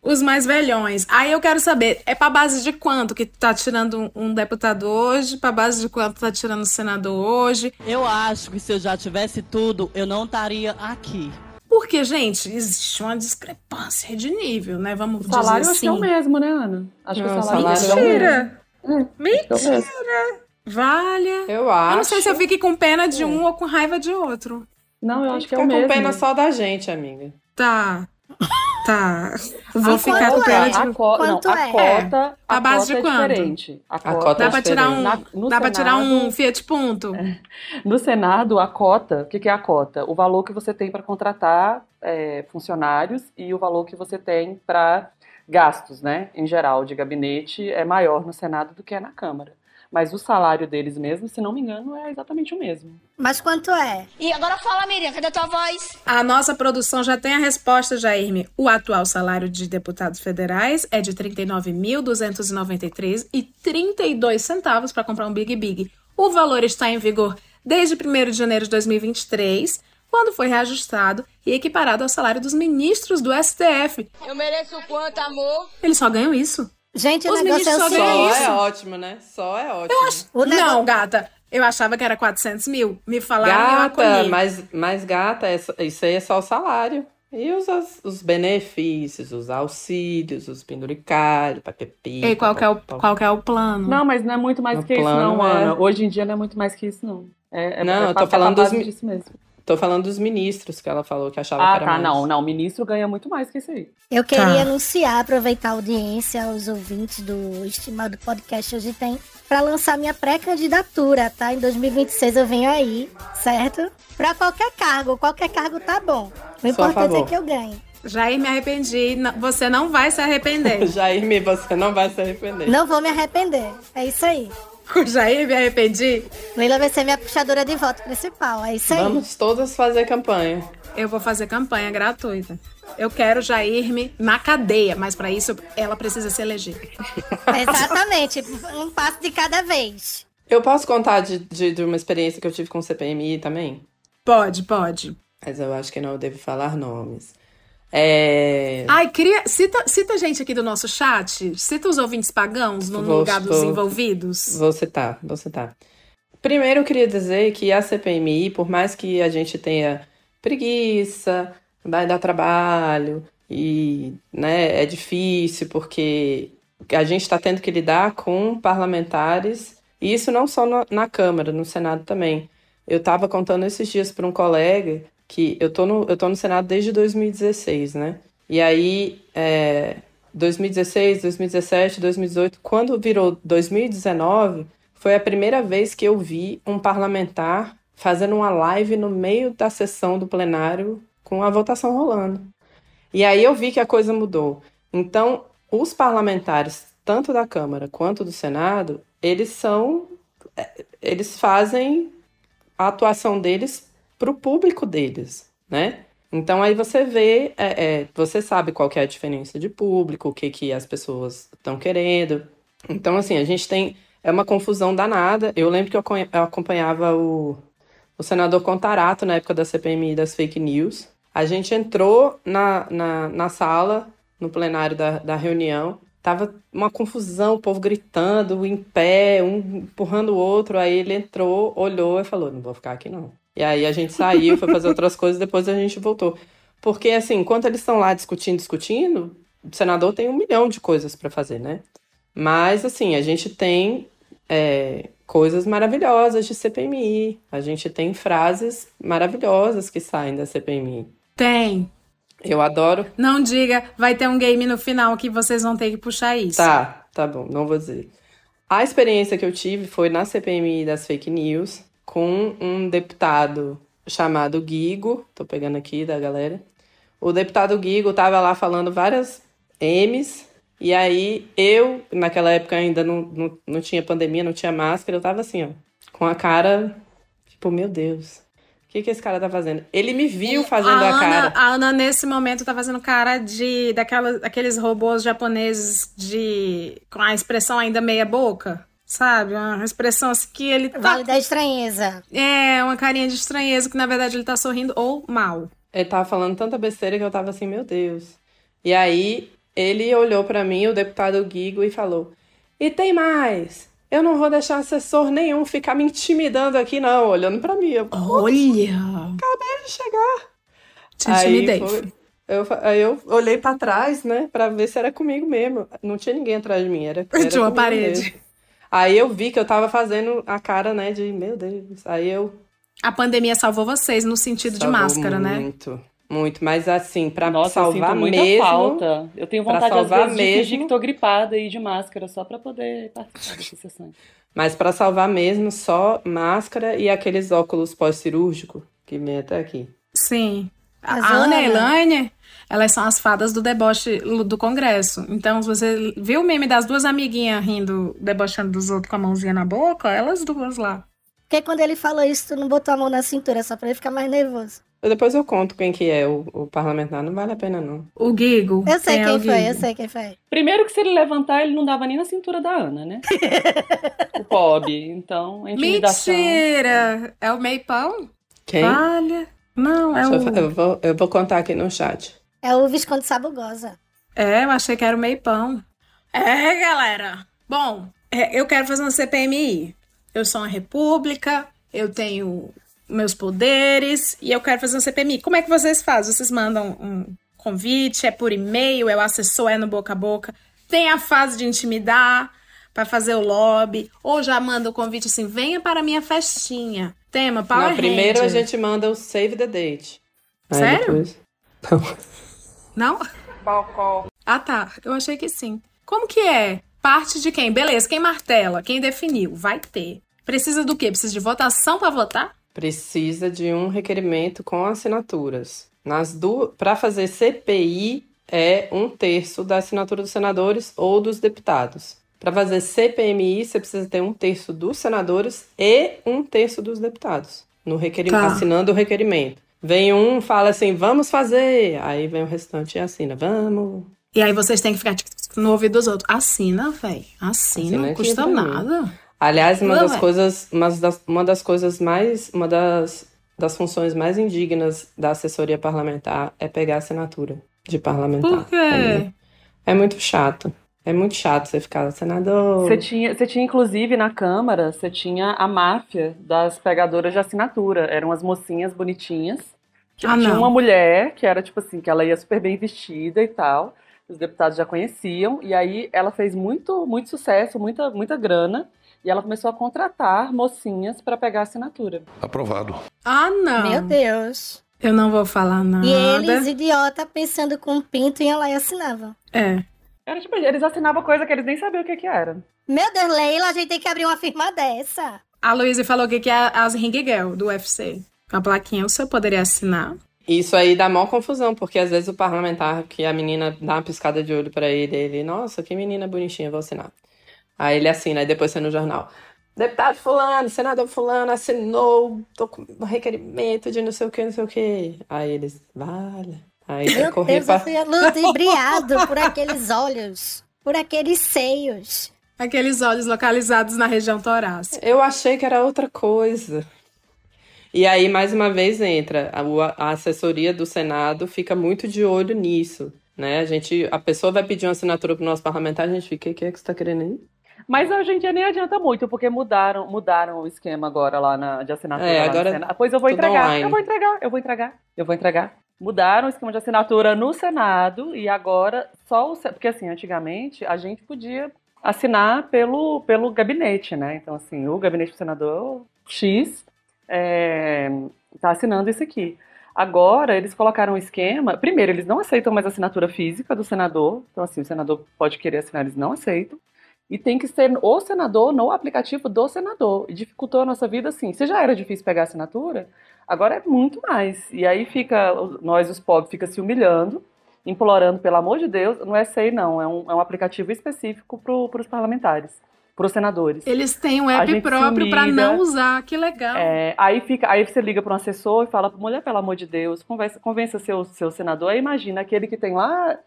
Os mais velhões. Aí eu quero saber, é pra base de quanto que tá tirando um deputado hoje? Pra base de quanto tá tirando um senador hoje? Eu acho que se eu já tivesse tudo, eu não estaria aqui. Porque, gente, existe uma discrepância de nível, né? Vamos dizer assim. O salário acho que é o mesmo, né, Ana? Acho que o salário é o mesmo. Hum, Mentira! Mentira! Valha! Eu acho. Eu não sei se eu fico com pena de um hum. ou com raiva de outro. Não, eu acho que é o mesmo. Fica com pena só da gente, amiga. Tá... Tá, vou a ficar com pena é? de... A, co... não, a é? cota, a, a base cota de quanto? É diferente. A cota, a cota dá é pra tirar um, Na, no dá Senado, tirar um Fiat Punto? É. No Senado, a cota, o que, que é a cota? O valor que você tem para contratar é, funcionários e o valor que você tem para gastos, né? Em geral, de gabinete, é maior no Senado do que é na Câmara. Mas o salário deles mesmo, se não me engano, é exatamente o mesmo. Mas quanto é? E agora fala, Miriam, cadê a tua voz? A nossa produção já tem a resposta, Jairme. O atual salário de deputados federais é de trinta e nove mil duzentos e noventa e três reais e trinta e dois centavos para comprar um Big Big. O valor está em vigor desde primeiro de janeiro de dois mil e vinte e três, quando foi reajustado e equiparado ao salário dos ministros do S T F. Eu mereço quanto, amor? Eles só ganham isso. Gente, os ministros só ganham isso. Só é ótimo, né? Só é ótimo. Eu ach... negócio... Não, gata. Eu achava que era quatrocentos mil. Me falaram que eu acolhi. Mas, mas, gata, isso aí é só o salário. E os, os benefícios, os auxílios, os penduricários, papepita... E qual, pá, que é o, pá, qual que é o plano? Não, mas não é muito mais o que isso, não, é... Ana. Hoje em dia não é muito mais que isso, não. É, é, não, é eu tô falando dos... disso mesmo. Tô falando dos ministros que ela falou que achava ah, que era tá, mais. Ah, tá, não, não. O ministro ganha muito mais que isso aí. Eu queria tá. anunciar, aproveitar a audiência aos ouvintes do estimado podcast Hoje Tem, pra lançar minha pré-candidatura, tá? Em dois mil e vinte e seis eu venho aí, certo? Pra qualquer cargo. Qualquer cargo tá bom. O importante é que eu ganhe. Jair, me arrependi. Você não vai se arrepender. Jair, você não vai se arrepender. Não vou me arrepender. É isso aí. Com Jair Me Arrependi. Leila vai ser minha puxadora de voto principal, é isso aí. Vamos todas fazer campanha. Eu vou fazer campanha gratuita. Eu quero Jair-me na cadeia, mas para isso ela precisa se eleger. Exatamente, um passo de cada vez. Eu posso contar de, de, de uma experiência que eu tive com o C P M I também? Pode, pode. Mas eu acho que não devo falar nomes. É... Ai, queria... cita, cita gente aqui do nosso chat, cita os ouvintes pagãos no vou, lugar dos vou, envolvidos. Vou citar, vou citar. Primeiro eu queria dizer que a C P M I, por mais que a gente tenha preguiça, vai dar trabalho e né, é difícil porque a gente está tendo que lidar com parlamentares, e isso não só na, na Câmara, no Senado também. Eu estava contando esses dias para um colega que eu tô, no, eu tô no Senado desde dois mil e dezesseis, né? E aí, é, dois mil e dezesseis, dois mil e dezessete, dois mil e dezoito, quando virou dois mil e dezenove, foi a primeira vez que eu vi um parlamentar fazendo uma live no meio da sessão do plenário com a votação rolando. E aí eu vi que a coisa mudou. Então, os parlamentares, tanto da Câmara quanto do Senado, eles são... Eles fazem a atuação deles... para o público deles, né? Então aí você vê, é, é, você sabe qual que é a diferença de público, o que, que as pessoas estão querendo. Então assim, a gente tem, é uma confusão danada. Eu lembro que eu, eu acompanhava o, o senador Contarato na época da C P M I das fake news. A gente entrou na, na, na sala, no plenário da, da reunião, tava uma confusão, o povo gritando, em pé, um empurrando o outro, aí ele entrou, olhou e falou, não vou ficar aqui não. E aí a gente saiu, foi fazer outras coisas, depois a gente voltou. Porque, assim, enquanto eles estão lá discutindo, discutindo, o senador tem um milhão de coisas para fazer, né? Mas, assim, a gente tem é, coisas maravilhosas de C P M I. A gente tem frases maravilhosas que saem da C P M I. Tem. Eu adoro. Não diga, vai ter um game no final que vocês vão ter que puxar isso. Tá, tá bom, não vou dizer. A experiência que eu tive foi na C P M I das fake news... com um deputado chamado Gigo, tô pegando aqui da galera, o deputado Gigo tava lá falando várias M's, e aí eu, naquela época ainda não, não, não tinha pandemia, não tinha máscara, eu tava assim, ó, com a cara, tipo, meu Deus, o que que esse cara tá fazendo? Ele me viu fazendo a, a Ana, cara. A Ana, nesse momento, tá fazendo cara de, daquela, daqueles robôs japoneses de, com a expressão ainda meia boca. sabe? Uma expressão assim que ele tá... Vale da estranheza. É, uma carinha de estranheza que, na verdade, ele tá sorrindo ou mal. Ele tava falando tanta besteira que eu tava assim, meu Deus. E aí, ele olhou pra mim, o deputado Gigo, e falou: e tem mais! Eu não vou deixar assessor nenhum ficar me intimidando aqui, não, olhando pra mim. Eu, olha! Acabei de chegar. Te intimidei. Aí, foi... Eu, aí eu olhei pra trás, né, pra ver se era comigo mesmo. Não tinha ninguém atrás de mim, era, era tinha uma parede. Mesmo. Aí eu vi que eu tava fazendo a cara, né, de meu Deus. Aí eu... A pandemia salvou vocês no sentido salvou de máscara, muito, né? Muito, muito. Mas assim, pra Nossa, salvar eu muita mesmo... falta. Eu tenho vontade às vezes mesmo, de fingir que tô gripada e de máscara, só pra poder participar dessa sessão. Mas pra salvar mesmo, só máscara e aqueles óculos pós-cirúrgico que vem até aqui. Sim. Mas a Ana e a Elaine, elas são as fadas do deboche do Congresso. Então, se você viu o meme das duas amiguinhas rindo, debochando dos outros com a mãozinha na boca, elas duas lá. Porque quando ele falou isso, tu não botou a mão na cintura, só pra ele ficar mais nervoso. Eu depois eu conto quem que é o, o parlamentar, não vale a pena não. O Gigo. Eu sei quem, quem é foi, Gigo. eu sei quem foi. Primeiro que se ele levantar, ele não dava nem na cintura da Ana, né? O Bob, então, a intimidação... Mentira! É o Meipão? Quem? Olha... Não, é Deixa o... Eu, eu, vou, eu vou contar aqui no chat. É o Visconde Sabugosa. É, eu achei que era o Meipão. É, galera. Bom, eu quero fazer uma C P M I. Eu sou uma república, eu tenho meus poderes e eu quero fazer uma C P M I. Como é que vocês fazem? Vocês mandam um convite, é por e-mail, é o assessor, é no boca a boca. Tem a fase de intimidar para fazer o lobby. Ou já manda o convite assim, venha para a minha festinha. Tema, Power Não, primeiro Ranger. A gente manda o Save the Date. Aí Sério? Depois... Não. Não? Ah, tá. Eu achei que sim. Como que é? Parte de quem? Beleza, quem martela? Quem definiu? Vai ter. Precisa do quê? Precisa de votação para votar? Precisa de um requerimento com assinaturas. Nas du... Para fazer C P I é um terço da assinatura dos senadores ou dos deputados. Para fazer C P M I, você precisa ter um terço dos senadores e um terço dos deputados, no requer... tá. assinando o requerimento. Vem um, fala assim, vamos fazer. Aí vem o restante e assina, vamos. E aí vocês têm que ficar no ouvido dos outros. Assina, velho. Assina, assina, não custa nada. Aliás, uma, não, das coisas, uma, das, uma das coisas mais... Uma das, das funções mais indignas da assessoria parlamentar é pegar a assinatura de parlamentar. Por quê? É, é muito chato. É muito chato você ficar senador. Você tinha, você tinha, inclusive, na Câmara, você tinha a máfia das pegadoras de assinatura. Eram as mocinhas bonitinhas. Tipo, ah, tinha uma mulher que era, tipo assim, que ela ia super bem vestida e tal. Os deputados já conheciam. E aí ela fez muito, muito sucesso, muita, muita grana. E ela começou a contratar mocinhas para pegar assinatura. Aprovado. Ah, não. Meu Deus. Eu não vou falar nada. E eles, idiota, pensando com um pinto, iam lá e assinavam. É. Era, tipo, eles assinavam coisa que eles nem sabiam o que que era. Meu Deus, Leila, a gente tem que abrir uma firma dessa. A Luísa falou que, que é as Ring Girl do U F C. Com a plaquinha, o senhor poderia assinar. Isso aí dá maior confusão, porque às vezes o parlamentar, que a menina dá uma piscada de olho pra ele, ele, nossa, que menina bonitinha, vou assinar. Aí ele assina, aí depois sai no jornal. Deputado fulano, senador fulano, assinou, tô com requerimento de não sei o que, não sei o que. Aí eles, vale... Aí Meu Deus, pra... eu fui ludibriado por aqueles olhos, por aqueles seios. Aqueles olhos localizados na região torácica. Eu achei que era outra coisa. E aí, mais uma vez, entra. A, a assessoria do Senado fica muito de olho nisso, né? A, gente, a pessoa vai pedir uma assinatura pro nosso parlamentar, a gente fica, o que é que você tá querendo aí? Mas hoje em dia nem adianta muito, porque mudaram, mudaram o esquema agora lá na, de assinatura. É, agora... Senado. Pois eu vou entregar, online. eu vou entregar, eu vou entregar, eu vou entregar. Mudaram o esquema de assinatura no Senado e agora só o... Porque, assim, antigamente a gente podia assinar pelo, pelo gabinete, né? Então, assim, o gabinete do senador X é, tá assinando isso aqui. Agora, eles colocaram um esquema... Primeiro, eles não aceitam mais a assinatura física do senador. Então, assim, o senador pode querer assinar, eles não aceitam. E tem que ser o senador no aplicativo do senador. E dificultou a nossa vida, assim. Se já era difícil pegar a assinatura... Agora é muito mais. E aí fica, nós os pobres, fica se humilhando, implorando, pelo amor de Deus, não é S E I não, é um, é um aplicativo específico para os parlamentares, para os senadores. Eles têm um app próprio para não usar, que legal. É, aí, fica, aí você liga para um assessor e fala, mulher, pelo amor de Deus, conversa, convença seu, seu senador. Aí imagina, aquele que tem lá,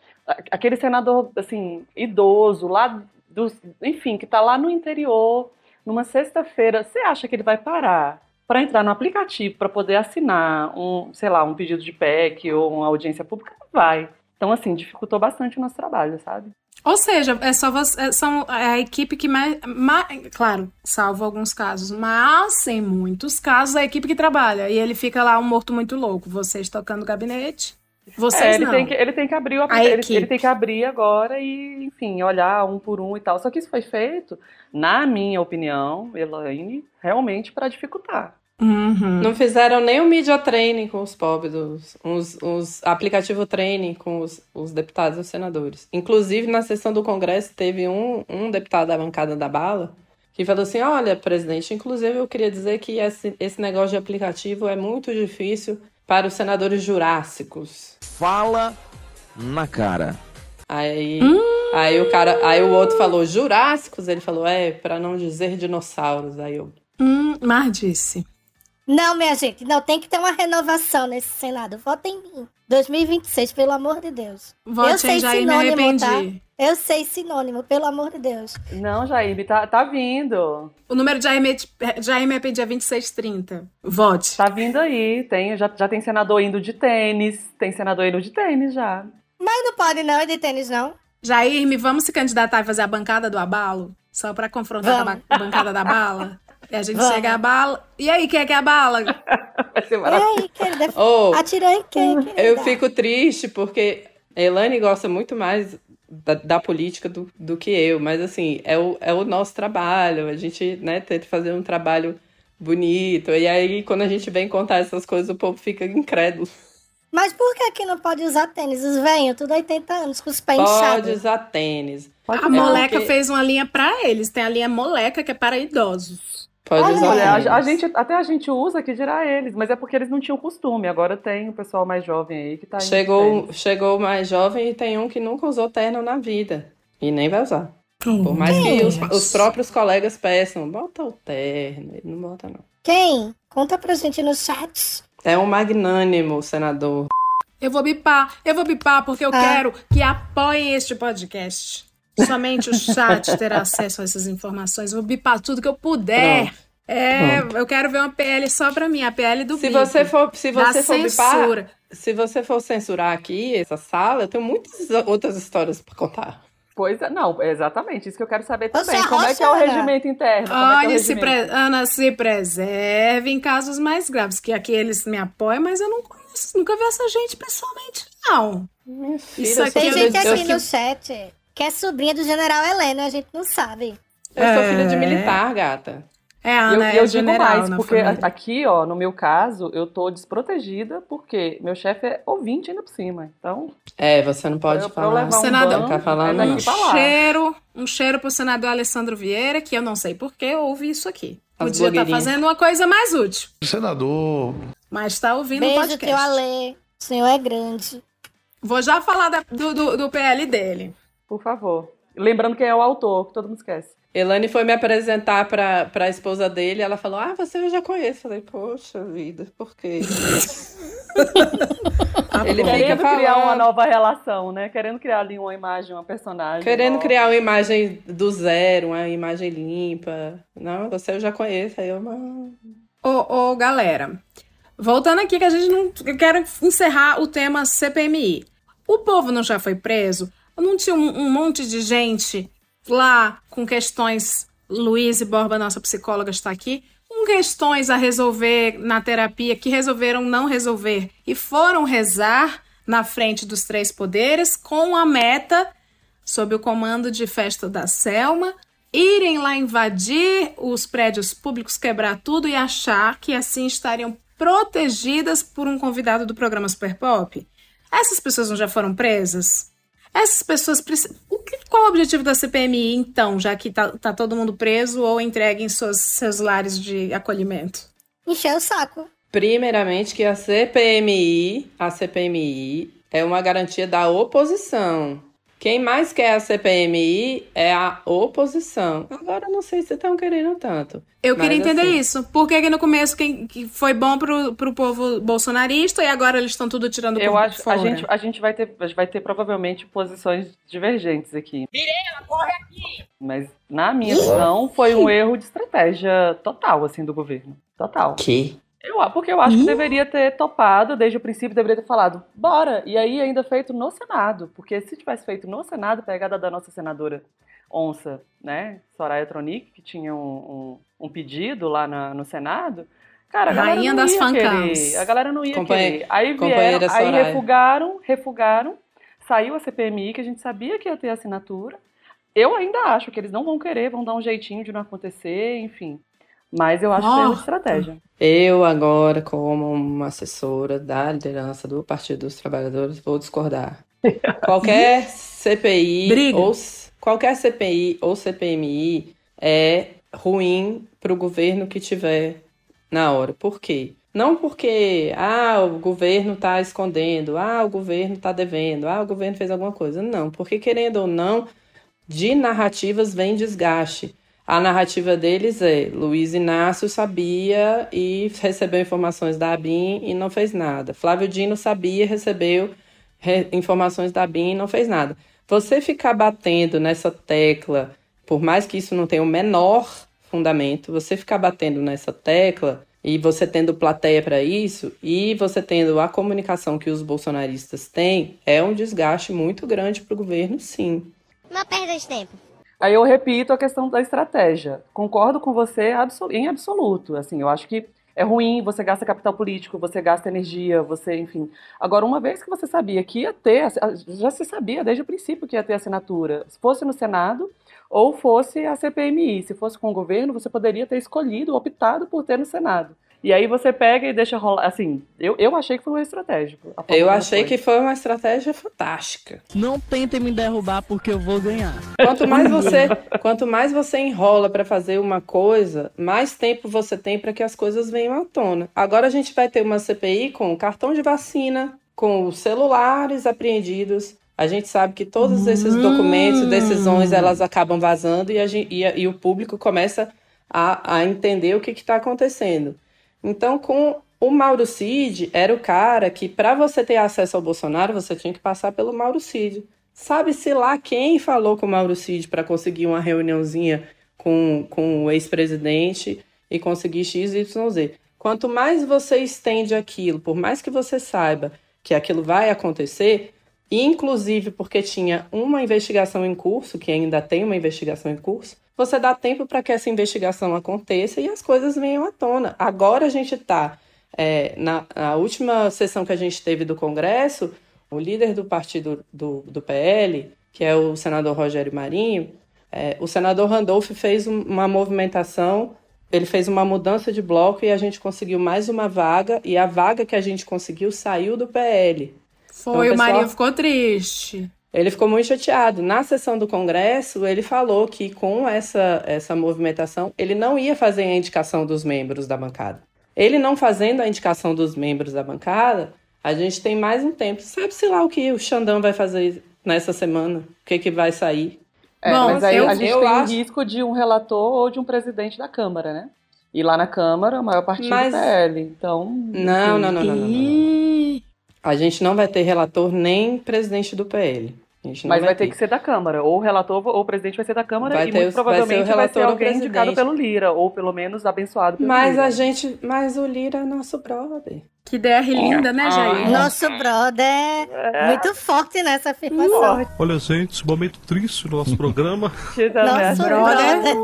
aquele senador, assim, idoso, lá dos, enfim, que está lá no interior, numa sexta-feira, você acha que ele vai parar para entrar no aplicativo, para poder assinar um, sei lá, um pedido de P E C ou uma audiência pública? Não vai. Então, assim, dificultou bastante o nosso trabalho, sabe? Ou seja, é só você, são a equipe que mais, mais... Claro, salvo alguns casos, mas em muitos casos é a equipe que trabalha. E ele fica lá um morto muito louco. Vocês tocando o gabinete, vocês é, ele não. Tem que, ele tem que abrir o ele, ele tem que abrir agora e, enfim, olhar um por um e tal. Só que isso foi feito, na minha opinião, Elaine, realmente para dificultar. Uhum. Não fizeram nem o media training com os pobres, os, os, os aplicativo training com os, os deputados e os senadores. Inclusive, na sessão do Congresso, teve um, um deputado da bancada da bala que falou assim, olha, presidente, inclusive eu queria dizer que esse, esse negócio de aplicativo é muito difícil para os senadores jurássicos. Fala na cara. Aí, hum. aí, o, cara, aí o outro falou, jurássicos? Ele falou, é, para não dizer dinossauros. Aí eu... Hum, mas disse... Não, minha gente, não, tem que ter uma renovação nesse Senado. Vota em mim. dois mil e vinte e seis, pelo amor de Deus. Vote eu sei em Jair, sinônimo, me arrependi. Tá? Eu sei sinônimo, pelo amor de Deus. Não, Jair, tá, tá vindo. O número de Jair Me, Jair Me Arrependi é vinte e seis trinta. Vote. Tá vindo aí. Tem, já, já tem senador indo de tênis. Tem senador indo de tênis já. Mas não pode não, é de tênis não. Jair, me vamos se candidatar a fazer a bancada do abalo? Só pra confrontar vamos. a ba- bancada da bala? E a gente Vamos. chega a bala. E aí, quem é que é a bala? Vai ser maravilhoso. E aí, querida? Oh, atirar em quem? Querida? Eu fico triste porque a Elaine gosta muito mais da, da política do, do que eu. Mas, assim, é o, é o nosso trabalho. A gente, né, tenta fazer um trabalho bonito. E aí, quando a gente vem contar essas coisas, o povo fica incrédulo. Mas por que aqui não pode usar tênis? Os velhinhos, tudo oitenta anos, com os pés inchados. Pode usar tênis. Pode a é moleca porque... fez uma linha pra eles. Tem a linha moleca, que é para idosos. Pode usar. Olha, a, a gente, até a gente usa, que dirá eles, mas é porque eles não tinham costume. Agora tem o pessoal mais jovem aí que tá aí. Chegou, chegou mais jovem e tem um que nunca usou terno na vida. E nem vai usar. Quem? Por mais que os, os próprios colegas peçam, bota o terno. Ele não bota, não. Quem? Conta pra gente no chat. É um magnânimo, senador. Eu vou bipar, eu vou bipar porque eu ah. quero que apoiem este podcast. Somente o chat terá acesso a essas informações. Vou bipar tudo que eu puder. É, eu quero ver uma P L só pra mim, a P L do bico. Se você for, se você for bipar, se você for censurar aqui essa sala, eu tenho muitas outras histórias pra contar. Pois é, não, exatamente, isso que eu quero saber também. Nossa, como é que é o regimento interno? Olha, é é se pre... Ana, se preserve em casos mais graves, que aqui eles me apoiam, mas eu não conheço, nunca vi essa gente pessoalmente, não. Minha filha, isso aqui, tem gente aqui que... no chat... Que é sobrinha do general Heleno, a gente não sabe. Eu é... sou filha de militar, gata. É, Ana, eu, eu é digo mais, porque família. Aqui, ó, no meu caso, eu tô desprotegida, porque meu chefe é ouvinte ainda por cima, então... É, você não pode eu, falar. Um senador, banco, falar não. Um cheiro, um cheiro pro senador Alessandro Vieira, que eu não sei por que ouve isso aqui. As Podia estar tá fazendo uma coisa mais útil. Senador... Mas tá ouvindo o podcast. Beijo, teu Alê. O senhor é grande. Vou já falar da, do, do, do P L dele. Por favor. Lembrando que é o autor, que todo mundo esquece. Elaine foi me apresentar pra, pra esposa dele, ela falou, ah, você eu já conheço. Eu falei, poxa vida, por quê? Ele querendo fica criar uma nova relação, né? Querendo criar ali uma imagem, uma personagem. Querendo nova. Criar uma imagem do zero, uma imagem limpa. Não, você eu já conheço. Aí eu, não... Ô, ô, galera, voltando aqui que a gente não... Eu quero encerrar o tema C P M I. O povo não já foi preso? Não tinha um, um monte de gente lá com questões... Luiz e Borba, nossa psicóloga, está aqui. Com questões a resolver na terapia, que resolveram não resolver. E foram rezar na frente dos três poderes com a meta, sob o comando de Festa da Selma, irem lá invadir os prédios públicos, quebrar tudo e achar que assim estariam protegidas por um convidado do programa Super Pop. Essas pessoas não já foram presas? Essas pessoas precisam... Qual o objetivo da C P M I, então, já que tá, tá todo mundo preso ou entregue em seus, seus lares de acolhimento? Encher o saco. Primeiramente, que a C P M I, a C P M I é uma garantia da oposição. Quem mais quer a C P M I é a oposição. Agora não sei se estão querendo tanto. Eu queria entender assim, isso. Por que, que no começo quem, que foi bom pro, pro povo bolsonarista e agora eles estão tudo tirando o povo acho, de fora? Eu acho que a gente vai ter, vai ter provavelmente posições divergentes aqui. Virela, corre aqui! Mas na minha visão foi um erro de estratégia total, assim, do governo. Total. Que? Eu, porque eu acho que deveria ter topado, desde o princípio deveria ter falado, bora, e aí ainda feito no Senado, porque se tivesse feito no Senado, pegada da nossa senadora onça, né, Soraya Tronic, que tinha um, um, um pedido lá na, no Senado, cara, a galera Rainha não das ia querer, a galera não ia Companhe... querer, aí vieram, aí refugaram, refugaram, saiu a C P M I, que a gente sabia que ia ter assinatura, eu ainda acho que eles não vão querer, vão dar um jeitinho de não acontecer, enfim. Mas eu acho Morta. que é uma estratégia. Eu agora, como uma assessora da liderança do Partido dos Trabalhadores, vou discordar. Qualquer C P I Briga. ou qualquer C P I ou C P M I é ruim para o governo que tiver na hora. Por quê? Não porque ah, o governo está escondendo, ah, o governo está devendo, ah, o governo fez alguma coisa. Não, porque querendo ou não, de narrativas vem desgaste. A narrativa deles é, Luiz Inácio sabia e recebeu informações da Abin e não fez nada. Flávio Dino sabia e recebeu re- informações da Abin e não fez nada. Você ficar batendo nessa tecla, por mais que isso não tenha o menor fundamento, você ficar batendo nessa tecla e você tendo plateia para isso e você tendo a comunicação que os bolsonaristas têm, é um desgaste muito grande para o governo, sim. Uma perda de tempo. Aí eu repito a questão da estratégia. Concordo com você em absoluto. Assim, eu acho que é ruim, você gasta capital político, você gasta energia, você, enfim. Agora, uma vez que você sabia que ia ter, já se sabia desde o princípio que ia ter assinatura, se fosse no Senado ou fosse a C P M I, se fosse com o governo, você poderia ter escolhido, optado por ter no Senado. E aí você pega e deixa rolar, assim, eu, eu achei que foi uma estratégia. Eu achei que foi uma estratégia fantástica. Não tentem me derrubar porque eu vou ganhar. Quanto mais você, quanto mais você enrola para fazer uma coisa, mais tempo você tem para que as coisas venham à tona. Agora a gente vai ter uma C P I com cartão de vacina, com os celulares apreendidos. A gente sabe que todos esses documentos, decisões, elas acabam vazando e, a gente, e, e o público começa a, a entender o que está acontecendo. Então, com o Mauro Cid, era o cara que, para você ter acesso ao Bolsonaro, você tinha que passar pelo Mauro Cid. Sabe-se lá quem falou com o Mauro Cid para conseguir uma reuniãozinha com, com o ex-presidente e conseguir X Y Z. Quanto mais você estende aquilo, por mais que você saiba que aquilo vai acontecer, inclusive porque tinha uma investigação em curso, que ainda tem uma investigação em curso, você dá tempo para que essa investigação aconteça e as coisas venham à tona. Agora a gente está, é, na, na última sessão que a gente teve do Congresso, o líder do partido do, do P L, que é o senador Rogério Marinho, é, o senador Randolph fez uma movimentação, ele fez uma mudança de bloco e a gente conseguiu mais uma vaga, e a vaga que a gente conseguiu saiu do P L. Foi, então, o, o Marinho ficou triste. Ele ficou muito chateado. Na sessão do Congresso, ele falou que com essa, essa movimentação, ele não ia fazer a indicação dos membros da bancada. Ele não fazendo a indicação dos membros da bancada, a gente tem mais um tempo. Sabe-se lá o que o Xandão vai fazer nessa semana? O que, que vai sair? É, Bom, mas aí eu, a gente eu tem acho... risco de um relator ou de um presidente da Câmara, né? E lá na Câmara, o maior partido mas... é ele. Então... Não, não, não, não, não, não, não. A gente não vai ter relator nem presidente do P L. Mas vai, vai ter que ser da Câmara, ou o relator ou o presidente vai ser da Câmara, vai e ter, muito provavelmente vai ser, o vai ser alguém presidente. Indicado pelo Lira, ou pelo menos abençoado pelo mas Lira. Mas a gente, mas o Lira é nosso brother. Que D R linda, né, Jair? Nosso brother é muito forte nessa afirmação. Olha, gente, momento triste do nosso programa. Nosso brother.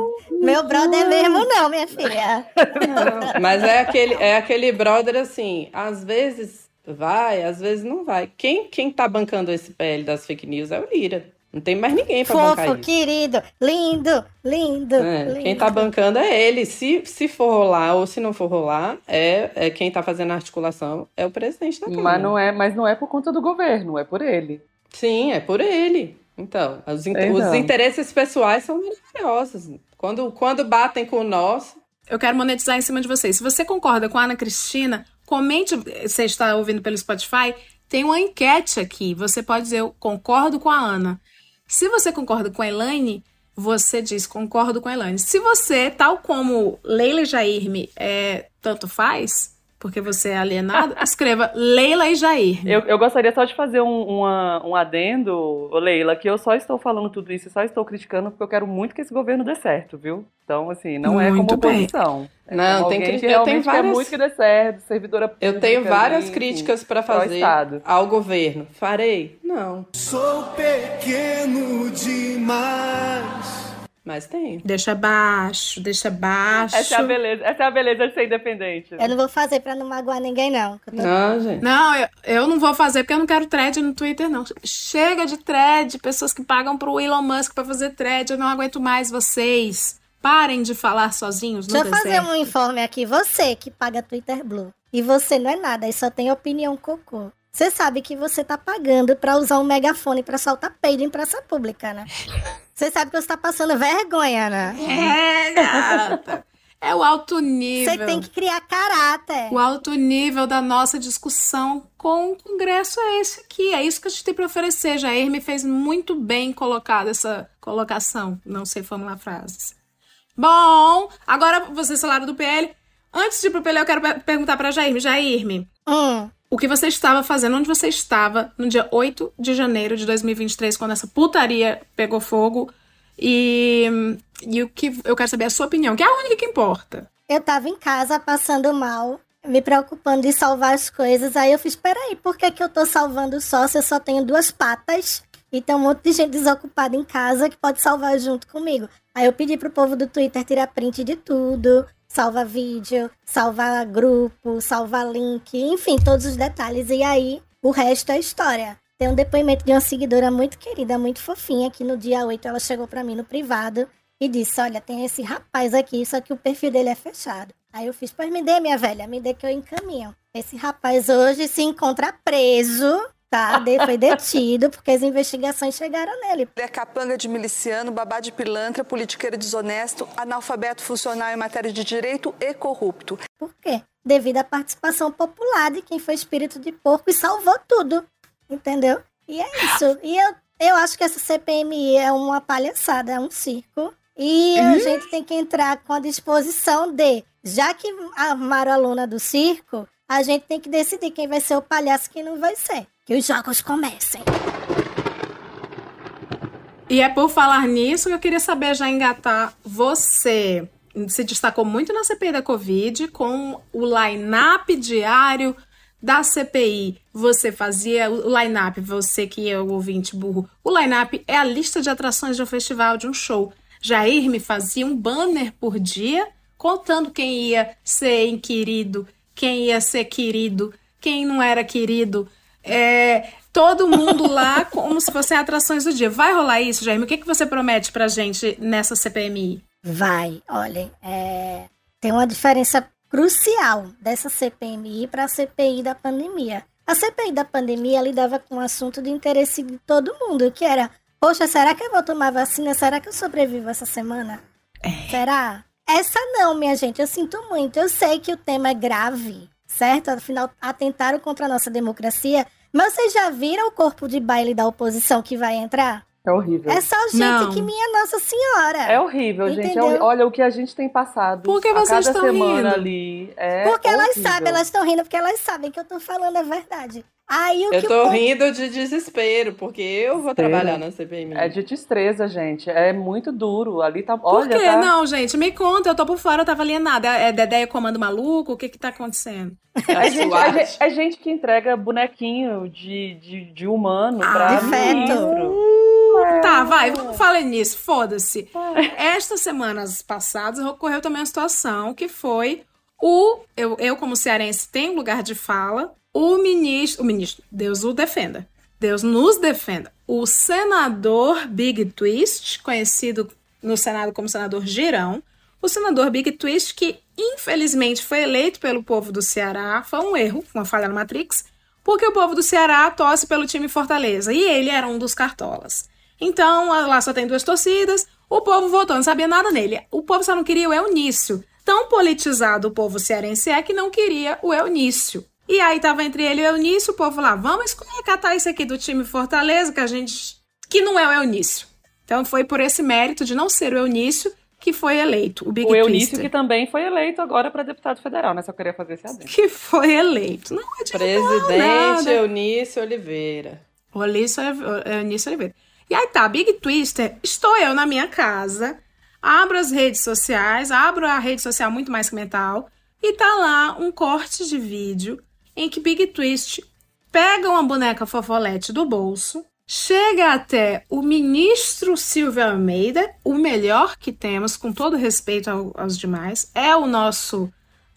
Meu brother mesmo não, minha filha. Não. Mas é aquele, é aquele brother assim, às vezes... vai, às vezes não vai. Quem, quem tá bancando esse P L das fake news é o Lira. Não tem mais ninguém pra Fofo, bancar isso. Fofo, querido, lindo, lindo, é, lindo. Quem tá bancando é ele. Se, se for rolar ou se não for rolar, é, é quem tá fazendo a articulação é o presidente da Câmara. Mas não é, mas não é por conta do governo, é por ele. Sim, é por ele. Então, os, in- os interesses pessoais são maravilhosos. Quando, quando batem com o nosso... Eu quero monetizar em cima de vocês. Se você concorda com a Ana Cristina... comente, você está ouvindo pelo Spotify, tem uma enquete aqui. Você pode dizer, eu concordo com a Ana. Se você concorda com a Elaine, você diz concordo com a Elaine. Se você, tal como Leila e Jairme, é, tanto faz, porque você é alienado, escreva Leila e Jairme. Eu, eu gostaria só de fazer um, uma, um adendo, Leila, que eu só estou falando tudo isso e só estou criticando porque eu quero muito que esse governo dê certo, viu? Então, assim, não muito é como oposição. É não, como tem que eu tenho várias... muito que dê certo, servidora pública. Eu tenho várias críticas para fazer ao, ao governo. Farei? Não. Sou pequeno demais. Mas tem. Deixa baixo, deixa baixo. Essa é a beleza, essa é a beleza de ser independente. Eu não vou fazer pra não magoar ninguém, não. Tô... Não, gente. Não, eu, eu não vou fazer porque eu não quero thread no Twitter, não. Chega de thread, pessoas que pagam pro Elon Musk pra fazer thread. Eu não aguento mais vocês. Parem de falar sozinhos no deserto. Deixa eu fazer um informe aqui. Você que paga Twitter Blue e você não é nada e só tem opinião cocô. Você sabe que você tá pagando pra usar um megafone pra soltar peido em praça pública, né? Você sabe que você tá passando vergonha, né? É, gata. É o alto nível. Você tem que criar caráter. O alto nível da nossa discussão com o Congresso é esse aqui. É isso que a gente tem pra oferecer. Jair me fez muito bem colocar essa colocação. Não sei formular frases. Bom, agora vocês falaram do P L. Antes de ir pro P L, eu quero per perguntar pra Jairme. Jairme, hum. o que você estava fazendo? Onde você estava no dia oito de janeiro de dois mil e vinte e três, quando essa putaria pegou fogo? E, e o que eu quero saber é a sua opinião, que é a única que importa. Eu tava em casa passando mal, me preocupando de salvar as coisas. Aí eu fiz, peraí, por que que eu tô salvando só se eu só tenho duas patas? E tem um monte de gente desocupada em casa que pode salvar junto comigo. Aí eu pedi pro povo do Twitter tirar print de tudo, salva vídeo, salva grupo, salva link, enfim, todos os detalhes. E aí, o resto é história. Tem um depoimento de uma seguidora muito querida, muito fofinha, que no dia oito ela chegou pra mim no privado e disse, olha, tem esse rapaz aqui, só que o perfil dele é fechado. Aí eu fiz, pois me dê, minha velha, me dê que eu encaminho. Esse rapaz hoje se encontra preso... Tá, foi detido porque as investigações chegaram nele. Ele é capanga de miliciano, babá de pilantra, politiqueiro desonesto, analfabeto funcional em matéria de direito e corrupto. Por quê? Devido à participação popular de quem foi espírito de porco e salvou tudo, entendeu? E é isso. E eu, eu acho que essa C P M I é uma palhaçada, é um circo. E a gente tem que entrar com a disposição de, já que armaram a lona do circo, a gente tem que decidir quem vai ser o palhaço e quem não vai ser. Que os jogos comecem. E é por falar nisso que eu queria saber já engatar. Você se destacou muito na C P I da Covid com o line-up diário da C P I. Você fazia o line-up, você que é o ouvinte burro. O line-up é a lista de atrações de um festival, de um show. Jair me fazia um banner por dia contando quem ia ser inquirido, quem ia ser querido, quem não era querido. É, todo mundo lá como se fossem atrações do dia. Vai rolar isso, Jair? O que, que você promete pra gente nessa C P M I? Vai, olhem, é, tem uma diferença crucial dessa C P M I para a C P I da pandemia. A C P I da pandemia lidava com um assunto de interesse de todo mundo, que era, poxa, será que eu vou tomar vacina? Será que eu sobrevivo essa semana? É. Será? Essa não, minha gente, eu sinto muito. Eu sei que o tema é grave, certo? Afinal, atentaram contra a nossa democracia. Mas vocês já viram o corpo de baile da oposição que vai entrar? É horrível. É só gente não. que minha Nossa Senhora. É horrível, entendeu? Gente. É, olha o que a gente tem passado. Por que vocês estão rindo? Ali é porque horrível. Elas sabem, elas estão rindo porque elas sabem que eu tô falando a verdade. Aí, o eu que tô o... rindo de desespero, porque eu vou Estrela. trabalhar na C P M I. É de destreza, gente. É muito duro. Ali tá... Por olha, quê? Tá... Não, gente, me conta. Eu tô por fora, eu tava alienada. É Dedé e Comando Maluco? O que que tá acontecendo? É, gente, é, é gente que entrega bonequinho de, de, de humano ah, pra ministro. É. Tá, vai, vamos falar nisso. Foda-se. É. Estas semanas passadas ocorreu também uma situação que foi o... Eu, eu como cearense, tenho lugar de fala... O ministro, o ministro, Deus o defenda, Deus nos defenda. O senador Big Twist, conhecido no Senado como senador Girão, o senador Big Twist, que infelizmente foi eleito pelo povo do Ceará, foi um erro, uma falha na Matrix, porque o povo do Ceará torce pelo time Fortaleza, e ele era um dos cartolas. Então, lá só tem duas torcidas, o povo votou, não sabia nada nele. O povo só não queria o Eunício. Tão politizado o povo cearense é que não queria o Eunício. E aí tava entre ele e o Eunício, o povo lá, vamos escolher catar esse aqui do time Fortaleza, que a gente que não é o Eunício. Então foi por esse mérito de não ser o Eunício que foi eleito, o Big Twister. O Eunício Twister, que também foi eleito agora para deputado federal, né? Só queria fazer esse adendo. Que foi eleito. Não adianta Presidente nada. Eunício Oliveira. O Eunício Oliveira. E aí tá, Big Twister, estou eu na minha casa, abro as redes sociais, abro a rede social Muito Mais Que Mental, e tá lá um corte de vídeo em que Big Twist pega uma boneca fofolete do bolso, chega até o ministro Silvio Almeida, o melhor que temos, com todo respeito ao, aos demais, é o nosso,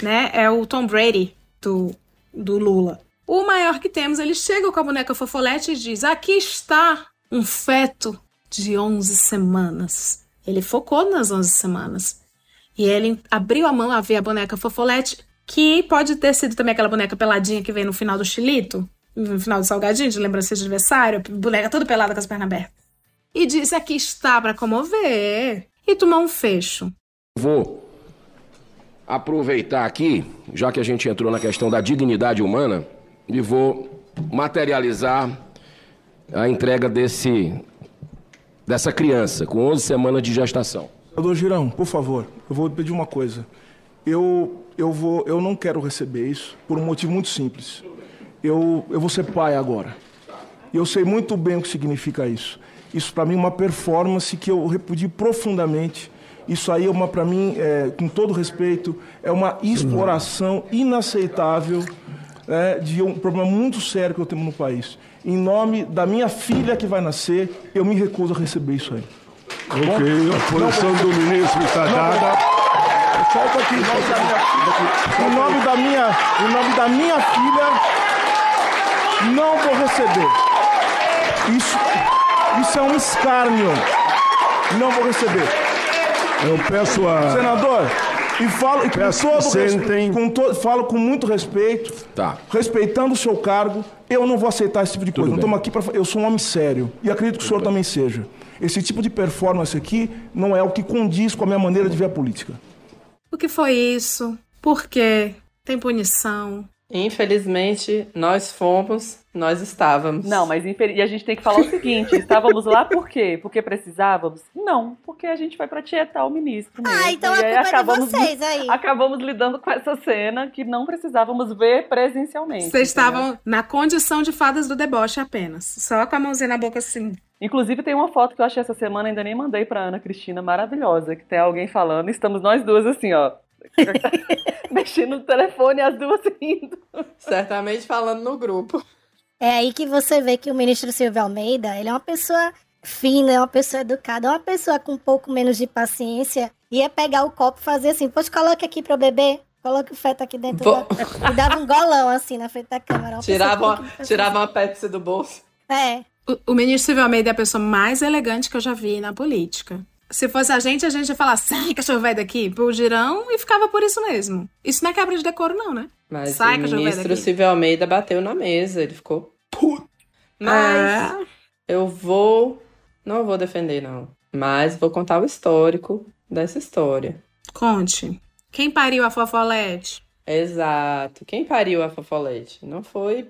né, é o Tom Brady do, do Lula. O maior que temos, ele chega com a boneca fofolete e diz, aqui está um feto de onze semanas. Ele focou nas onze semanas. E ele abriu a mão a ver a boneca fofolete, que pode ter sido também aquela boneca peladinha que vem no final do Chilito, no final do Salgadinho, de lembrança de aniversário, boneca toda pelada com as pernas abertas. E disse, aqui está para comover e tomar um fecho. Vou aproveitar aqui, já que a gente entrou na questão da dignidade humana, e vou materializar a entrega desse, dessa criança com onze semanas de gestação. Doutor Girão, por favor, eu vou pedir uma coisa. Eu, eu, vou, eu não quero receber isso por um motivo muito simples. Eu, eu vou ser pai agora. E eu sei muito bem o que significa isso. Isso, para mim, é uma performance que eu repudio profundamente. Isso aí, é para mim, é, com todo respeito, é uma exploração inaceitável, né, de um problema muito sério que eu tenho no país. Em nome da minha filha que vai nascer, eu me recuso a receber isso aí. Ok, a posição do ministro está dada. Solta aqui, solta aqui. Em nome da minha, em nome da minha filha, não vou receber. Isso, isso é um escárnio. Não vou receber. Eu peço a... Senador, e falo e com todo respeito, com todo, falo com muito respeito, tá, respeitando o seu cargo, eu não vou aceitar esse tipo de coisa. Não estamos aqui para... Eu sou um homem sério e acredito que o senhor também seja. Esse tipo de performance aqui não é o que condiz com a minha maneira de ver a política. O que foi isso? Por quê? Tem punição? Infelizmente, nós fomos, nós estávamos. Não, mas infel... e a gente tem que falar o seguinte, estávamos lá por quê? Porque precisávamos? Não, porque a gente foi para tietar o ministro mesmo. Ah, então e a culpa é de vocês aí. Acabamos lidando com essa cena que não precisávamos ver presencialmente. Vocês estavam na condição de fadas do deboche apenas, só com a mãozinha na boca assim. Inclusive tem uma foto que eu achei essa semana, ainda nem mandei pra Ana Cristina, maravilhosa, que tem alguém falando, estamos nós duas assim, ó, mexendo no telefone, as duas rindo. Certamente falando no grupo. É aí que você vê que o ministro Silvio Almeida, ele é uma pessoa fina, é uma pessoa educada, é uma pessoa com um pouco menos de paciência, ia pegar o copo e fazer assim, poxa, coloca aqui pro bebê. Coloca o feto aqui dentro Bo... da... e dava um golão assim na frente da câmera. Uma tirava uma, que... tirava uma Pepsi do bolso. É. O ministro Silvio Almeida é a pessoa mais elegante que eu já vi na política. Se fosse a gente, a gente ia falar, sai, cachorro velho daqui, pro Girão, e ficava por isso mesmo. Isso não é quebra de decoro, não, né? Mas sai, o ministro Silvio Almeida bateu na mesa, ele ficou puto. Mas ah. eu vou... Não vou defender, não. Mas vou contar o histórico dessa história. Conte. Quem pariu a fofolete? Exato. Quem pariu a fofolete? Não foi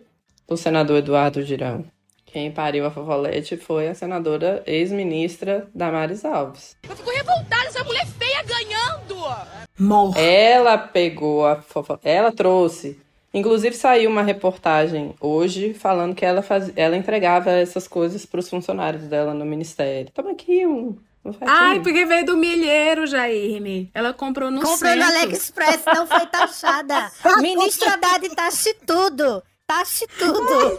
o senador Eduardo Girão. Quem pariu a fofolete foi a senadora ex-ministra Damares Alves. Eu fico revoltada, essa mulher feia ganhando! Morra. Ela pegou a fofolete, ela trouxe. Inclusive saiu uma reportagem hoje falando que ela, faz... ela entregava essas coisas para os funcionários dela no ministério. Toma aqui um... Ai, porque veio do milheiro, Jair Me. Ela comprou no centro. Comprou no AliExpress, não foi taxada. Ministro Haddad, taxe tudo. Taxe tudo.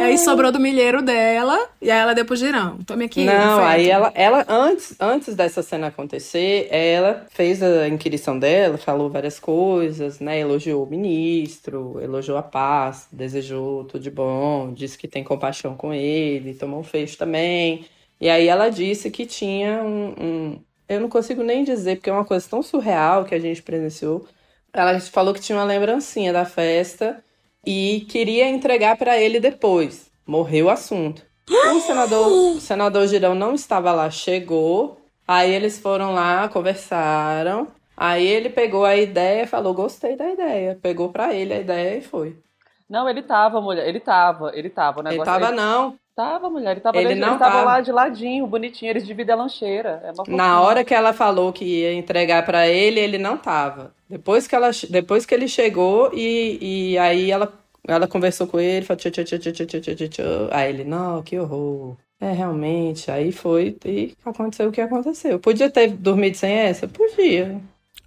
Aí sobrou do milheiro dela, e aí ela deu pro Girão. Tome aqui. Não, aí ela, ela antes, antes dessa cena acontecer, ela fez a inquirição dela, falou várias coisas, né? Elogiou o ministro, elogiou a paz, desejou tudo de bom, disse que tem compaixão com ele, tomou um fecho também. E aí ela disse que tinha um, um... Eu não consigo nem dizer, porque é uma coisa tão surreal que a gente presenciou. Ela falou que tinha uma lembrancinha da festa... e queria entregar para ele depois. Morreu o assunto. O senador, o senador Girão não estava lá, chegou, aí eles foram lá, conversaram, aí ele pegou a ideia, falou, gostei da ideia, pegou para ele a ideia e foi. Não, ele tava, mulher. Ele tava, ele tava. O negócio, ele tava, ele... não. Tava, mulher. Ele tava, ele de... não ele tava, tava lá de ladinho, bonitinho. Eles dividem a lancheira. É uma fofinha. Na hora que ela falou que ia entregar pra ele, ele não tava. Depois que, ela... Depois que ele chegou e, e aí ela... ela conversou com ele, falou tchau, tchau, tchau, tchau, tchau, tchau, tchau. Aí ele, não, que horror. É, realmente. Aí foi e aconteceu o que aconteceu. Podia ter dormido sem essa? Podia.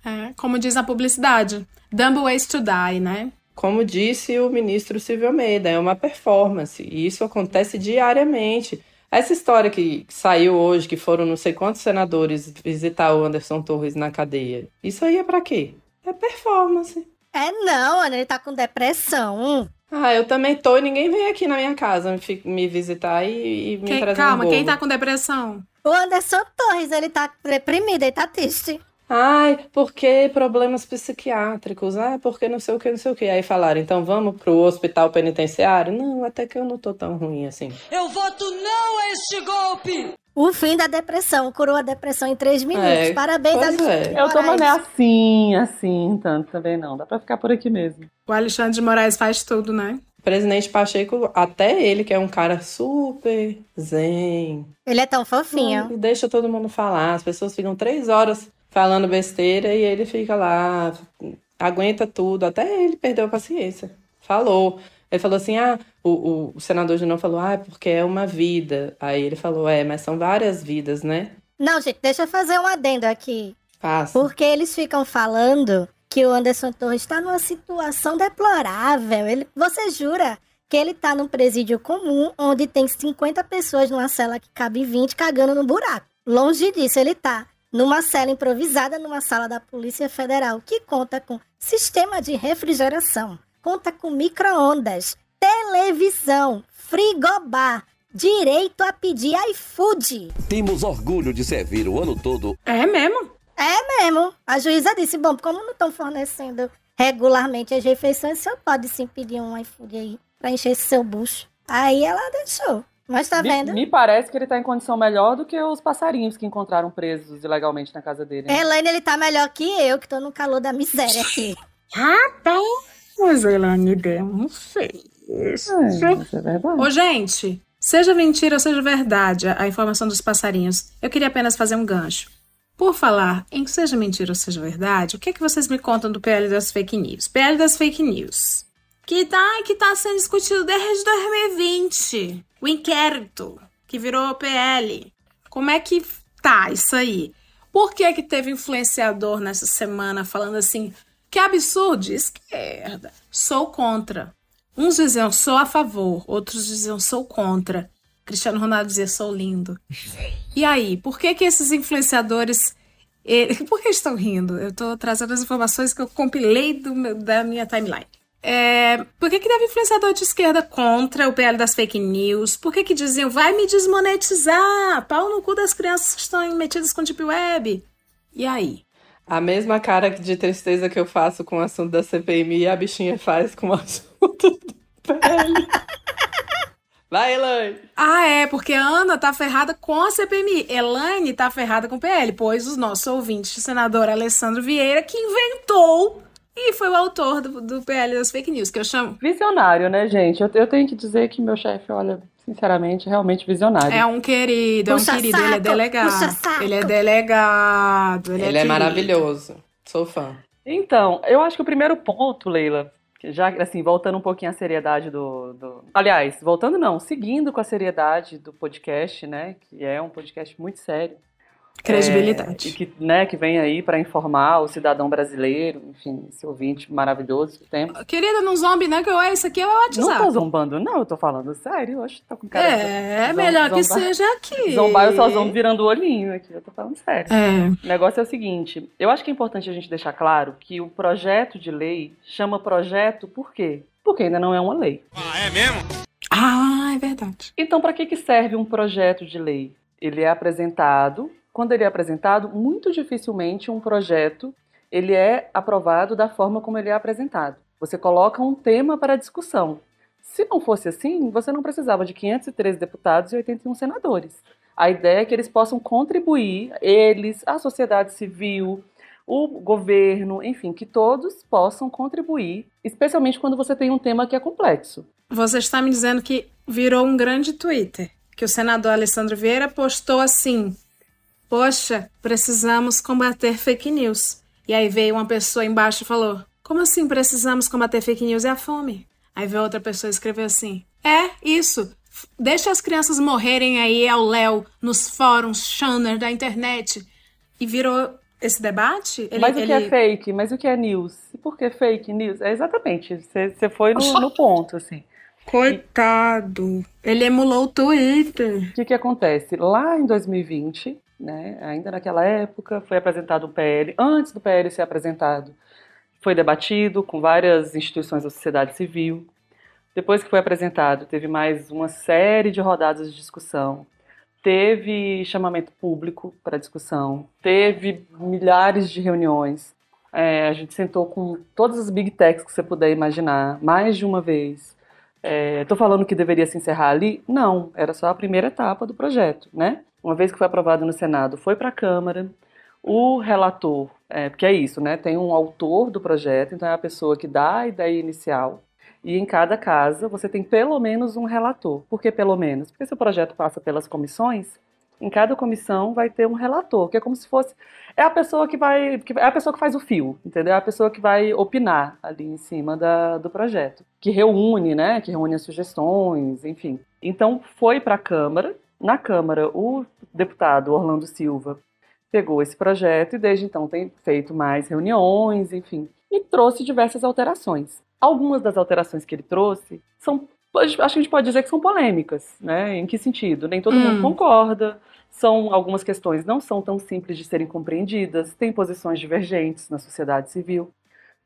É, como diz na publicidade, dumb ways to die, né? Como disse o ministro Silvio Almeida, é uma performance. E isso acontece diariamente. Essa história que saiu hoje, que foram não sei quantos senadores visitar o Anderson Torres na cadeia, isso aí é pra quê? É performance. É não, Ana, ele tá com depressão. Ah, eu também tô e ninguém vem aqui na minha casa me visitar e, e me quem, trazer calma, um bolo. Calma, quem tá com depressão? O Anderson Torres, ele tá deprimido, ele tá triste. Ai, porque problemas psiquiátricos, ah, porque não sei o que, não sei o que. Aí falaram, então vamos pro hospital penitenciário? Não, até que eu não tô tão ruim assim. Eu voto não a este golpe! O fim da depressão, curou a depressão em três minutos. É, parabéns, Alexandre de Moraes. Eu tô mané assim, assim, tanto também não. Dá pra ficar por aqui mesmo. O Alexandre de Moraes faz tudo, né? O presidente Pacheco, até ele, que é um cara super zen. Ele é tão fofinho. Ele deixa todo mundo falar. As pessoas ficam três horas falando besteira e ele fica lá, aguenta tudo. Até ele perdeu a paciência. Falou. Ele falou assim, ah, o, o senador Gino falou, ah, porque é uma vida. Aí ele falou, é, mas são várias vidas, né? Não, gente, deixa eu fazer um adendo aqui. Faça. Porque eles ficam falando que o Anderson Torres está numa situação deplorável. Ele, você jura que ele está num presídio comum, onde tem cinquenta pessoas numa cela que cabe vinte, cagando no buraco. Longe disso, ele está numa cela improvisada, numa sala da Polícia Federal, que conta com sistema de refrigeração. Conta com micro-ondas, televisão, frigobar, direito a pedir iFood. Temos orgulho de servir o ano todo. É mesmo? É mesmo. A juíza disse, bom, como não estão fornecendo regularmente as refeições, o senhor pode sim pedir um iFood aí pra encher esse seu bucho. Aí ela deixou. Mas tá vendo? Me, me parece que ele tá em condição melhor do que os passarinhos que encontraram presos ilegalmente na casa dele. Né? Elaine, ele tá melhor que eu, que tô no calor da miséria aqui. Rapaz! Mas Elaine, eu não sei. Isso é verdade. Ô, gente, seja mentira ou seja verdade a informação dos passarinhos, eu queria apenas fazer um gancho. Por falar em que seja mentira ou seja verdade, o que é que vocês me contam do P L das fake news? P L das fake news. Que tá, que tá sendo discutido desde dois mil e vinte. O inquérito que virou P L. Como é que tá isso aí? Por que é que teve influenciador nessa semana falando assim... Que absurdo, esquerda. Sou contra. Uns diziam, sou a favor. Outros diziam, sou contra. Cristiano Ronaldo dizia, sou lindo. E aí, por que que esses influenciadores... Ele, por que estão rindo? Eu estou trazendo as informações que eu compilei do meu, da minha timeline. É, por que que teve influenciador de esquerda contra o P L das fake news? Por que que diziam, vai me desmonetizar? Pau no cu das crianças que estão metidas com deep web. E aí? A mesma cara de tristeza que eu faço com o assunto da C P M I, a bichinha faz com o assunto do P L. Vai, Elaine! Ah, é, porque a Ana tá ferrada com a C P M I. Elaine tá ferrada com o P L, pois o nosso ouvinte, o senador Alessandro Vieira, que inventou e foi o autor do, do P L das fake news, que eu chamo... Visionário, né, gente? Eu, eu tenho que dizer que meu chefe, olha... Sinceramente, realmente visionário. É um querido, é um puxa querido, saco, ele é delegado. Ele é delegado. Ele, ele é, é maravilhoso. Sou fã. Então, eu acho que o primeiro ponto, Leila, já assim, voltando um pouquinho à seriedade do, do... Aliás, voltando não, seguindo com a seriedade do podcast, né? Que é um podcast muito sério. Credibilidade. É, e que, né, que vem aí para informar o cidadão brasileiro, enfim, esse ouvinte maravilhoso que tem. Querida, não zombe, né? Que eu, isso aqui é o WhatsApp. Não tô zombando, não. Eu tô falando sério. Eu acho que tô com cara de É, zomba, melhor que zombar. Seja aqui. Zombar, eu só zombo virando o olhinho aqui. Eu tô falando sério. É. O negócio é o seguinte. Eu acho que é importante a gente deixar claro que o projeto de lei chama projeto por quê? Porque ainda não é uma lei. Ah, é mesmo? Ah, é verdade. Então, para que que serve um projeto de lei? Ele é apresentado... Quando ele é apresentado, muito dificilmente um projeto ele é aprovado da forma como ele é apresentado. Você coloca um tema para discussão. Se não fosse assim, você não precisava de quinhentos e treze deputados e oitenta e um senadores. A ideia é que eles possam contribuir, eles, a sociedade civil, o governo, enfim, que todos possam contribuir, especialmente quando você tem um tema que é complexo. Você está me dizendo que virou um grande Twitter, que o senador Alessandro Vieira postou assim: poxa, precisamos combater fake news. E aí veio uma pessoa embaixo e falou: como assim precisamos combater fake news? É a fome. Aí veio outra pessoa e escreveu assim: é isso, deixa as crianças morrerem aí ao léu nos fóruns Shanner da internet. E virou esse debate. Ele, mas o ele... que é fake? Mas o que é news? E por que fake news? É exatamente, você foi no, no ponto, assim. Coitado, ele emulou o Twitter. O que que acontece? Lá em dois mil e vinte, né, ainda naquela época, foi apresentado um P L. Antes do P L ser apresentado, foi debatido com várias instituições da sociedade civil. Depois que foi apresentado, teve mais uma série de rodadas de discussão. Teve chamamento público para discussão. Teve milhares de reuniões. É, a gente sentou com todas as big techs que você puder imaginar, mais de uma vez. Estou falando que deveria se encerrar ali? Não, era só a primeira etapa do projeto, né? Uma vez que foi aprovado no Senado, foi para a Câmara. O relator, é, porque é isso, né? Tem um autor do projeto, então é a pessoa que dá a ideia inicial. E em cada casa você tem pelo menos um relator. Por que pelo menos? Porque se o projeto passa pelas comissões, em cada comissão vai ter um relator, que é como se fosse... É a pessoa que vai... Que é a pessoa que faz o fio, entendeu? É a pessoa que vai opinar ali em cima da, do projeto. Que reúne, né? Que reúne as sugestões, enfim. Então foi para a Câmara. Na Câmara, o deputado Orlando Silva pegou esse projeto e desde então tem feito mais reuniões, enfim. E trouxe diversas alterações. Algumas das alterações que ele trouxe são, acho que a gente pode dizer que são polêmicas, né? Em que sentido? Nem todo hum. mundo concorda, são algumas questões não são tão simples de serem compreendidas, tem posições divergentes na sociedade civil.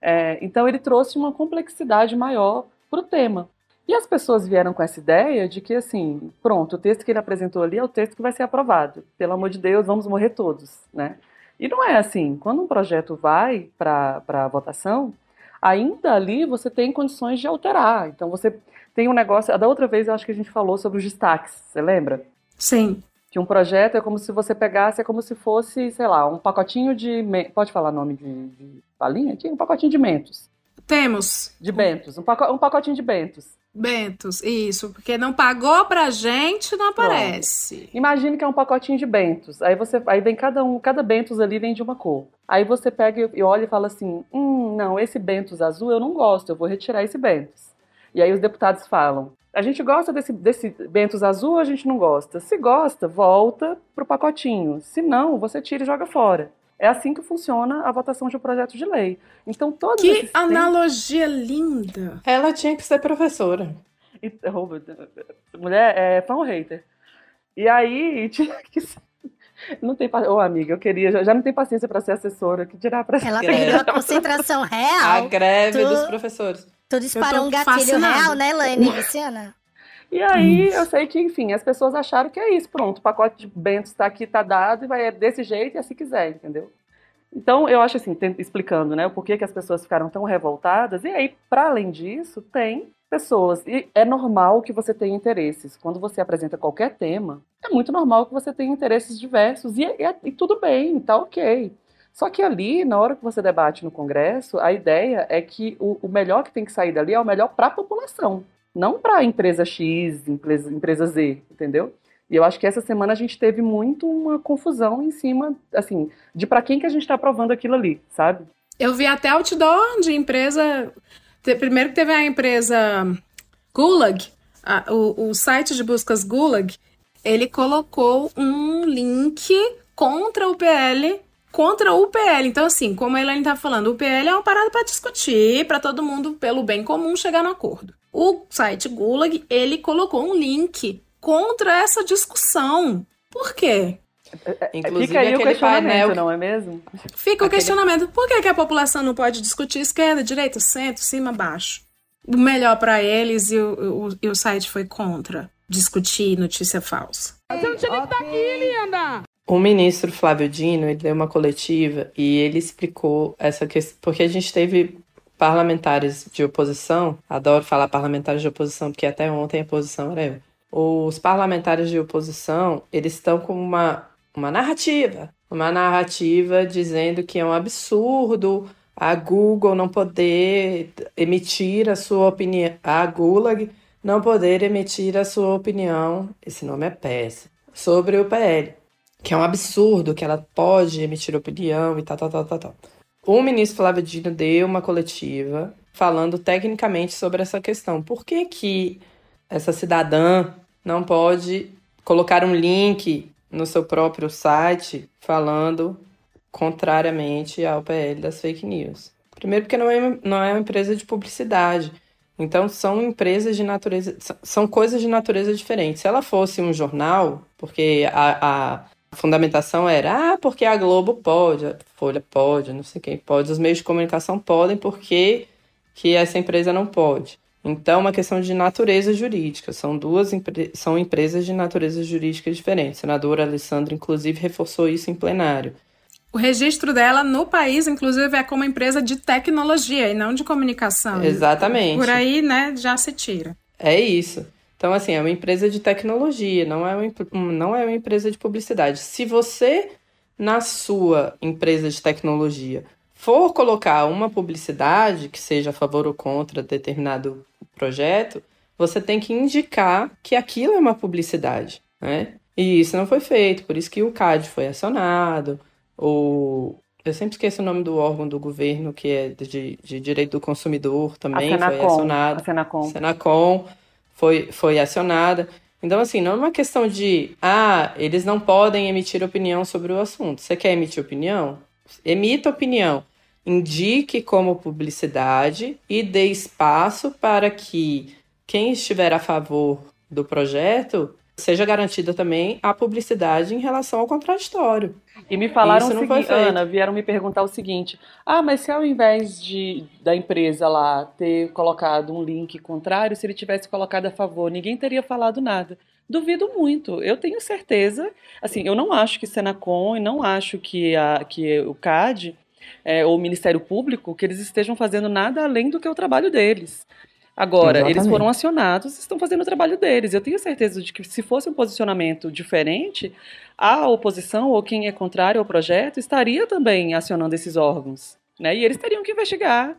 É, então ele trouxe uma complexidade maior para o tema. E as pessoas vieram com essa ideia de que, assim, pronto, o texto que ele apresentou ali é o texto que vai ser aprovado. Pelo amor de Deus, vamos morrer todos, né? E não é assim. Quando um projeto vai para a votação, ainda ali você tem condições de alterar. Então você tem um negócio... Da outra vez eu acho que a gente falou sobre os destaques, você lembra? Sim. Que um projeto é como se você pegasse, é como se fosse, sei lá, um pacotinho de... Pode falar nome de, de falinha aqui? Um pacotinho de mentos. Temos. De bentos, um, paco, um pacotinho de bentos. Bentos, isso, porque não pagou pra gente, não aparece. Pronto. Imagine que é um pacotinho de bentos, aí você, aí vem cada um, cada bentos ali vem de uma cor. Aí você pega e olha e fala assim, hum, não, esse bentos azul eu não gosto, eu vou retirar esse bentos. E aí os deputados falam, a gente gosta desse, desse bentos azul, a gente não gosta. Se gosta, volta pro pacotinho, se não, você tira e joga fora. É assim que funciona a votação de um projeto de lei. Então, todos que esses analogia tempos... linda! Ela tinha que ser professora. Mulher é fan hater. E aí, tinha que ser... Não tem paciência. Ô, amiga, eu queria. Já não tem paciência para ser assessora. Que dirá para ser. Ela perdeu a concentração real. A greve tu... dos professores. Tu disparou um gatilho fascinado. Real, né, Elaine? Luciana? E aí, eu sei que, enfim, as pessoas acharam que é isso, pronto, o pacote de Bentos está aqui, está dado, e vai desse jeito e assim quiser, entendeu? Então, eu acho assim, explicando, né, o porquê que as pessoas ficaram tão revoltadas, e aí, para além disso, tem pessoas, e é normal que você tenha interesses, quando você apresenta qualquer tema, é muito normal que você tenha interesses diversos, e, e, e tudo bem, tá ok. Só que ali, na hora que você debate no Congresso, a ideia é que o, o melhor que tem que sair dali é o melhor para a população. Não para a empresa X, empresa, empresa Z, entendeu? E eu acho que essa semana a gente teve muito uma confusão em cima, assim, de para quem que a gente está aprovando aquilo ali, sabe? Eu vi até outdoor de empresa... Primeiro que teve a empresa Gulag, a, o, o site de buscas Gulag, ele colocou um link contra o P L... Contra o P L. Então, assim, como a Elaine tá falando, o P L é uma parada para discutir, para todo mundo, pelo bem comum, chegar no acordo. O site Gulag, ele colocou um link contra essa discussão. Por quê? Inclusive, fica aí o questionamento, painel, não é mesmo? Fica aquele... o questionamento. Por que, que a população não pode discutir esquerda, direita, centro, cima, baixo? O melhor para eles e o, o, e o site foi contra discutir notícia falsa. Você não tinha nem que estar aqui, linda! O ministro Flávio Dino, ele deu uma coletiva e ele explicou essa questão, porque a gente teve parlamentares de oposição, adoro falar parlamentares de oposição, porque até ontem a oposição era eu. Os parlamentares de oposição, eles estão com uma uma narrativa. Uma narrativa dizendo que é um absurdo a Google não poder emitir a sua opinião, a Gulag não poder emitir a sua opinião, esse nome é péssimo, sobre o P L, que é um absurdo que ela pode emitir opinião e tal, tal, tal, tal, tal. O ministro Flávio Dino deu uma coletiva falando tecnicamente sobre essa questão. Por que que essa cidadã não pode colocar um link no seu próprio site falando contrariamente ao P L das fake news? Primeiro porque não é, não é uma empresa de publicidade. Então são empresas de natureza... São coisas de natureza diferente. Se ela fosse um jornal, porque a... a A fundamentação era, ah, porque a Globo pode, a Folha pode, não sei quem pode, os meios de comunicação podem, porque que essa empresa não pode. Então, uma questão de natureza jurídica, são duas empre- são empresas de natureza jurídica diferentes. A senadora Alessandra, inclusive, reforçou isso em plenário. O registro dela no país, inclusive, é como empresa de tecnologia e não de comunicação. Exatamente. Por aí, né, já se tira. É isso. Então, assim, é uma empresa de tecnologia, não é, uma, não é uma empresa de publicidade. Se você, na sua empresa de tecnologia, for colocar uma publicidade que seja a favor ou contra determinado projeto, você tem que indicar que aquilo é uma publicidade, né? E isso não foi feito, por isso que o C A D foi acionado, o... Eu sempre esqueço o nome do órgão do governo, que é de, de direito do consumidor também, a Senacom, foi acionado. A Senacom. Senacom. Foi, foi acionada. Então, assim, não é uma questão de, ah, eles não podem emitir opinião sobre o assunto. Você quer emitir opinião? Emita opinião. Indique como publicidade e dê espaço para que quem estiver a favor do projeto seja garantida também a publicidade em relação ao contraditório. E me falaram o seguinte, Ana, vieram me perguntar o seguinte, ah, mas se ao invés de, da empresa lá ter colocado um link contrário, se ele tivesse colocado a favor, ninguém teria falado nada. Duvido muito, eu tenho certeza, assim, eu não acho que Senacom e não acho que, a, que o C A D é, ou o Ministério Público, que eles estejam fazendo nada além do que o trabalho deles. Agora, exatamente, eles foram acionados e estão fazendo o trabalho deles. Eu tenho certeza de que se fosse um posicionamento diferente, a oposição ou quem é contrário ao projeto estaria também acionando esses órgãos, né? E eles teriam que investigar.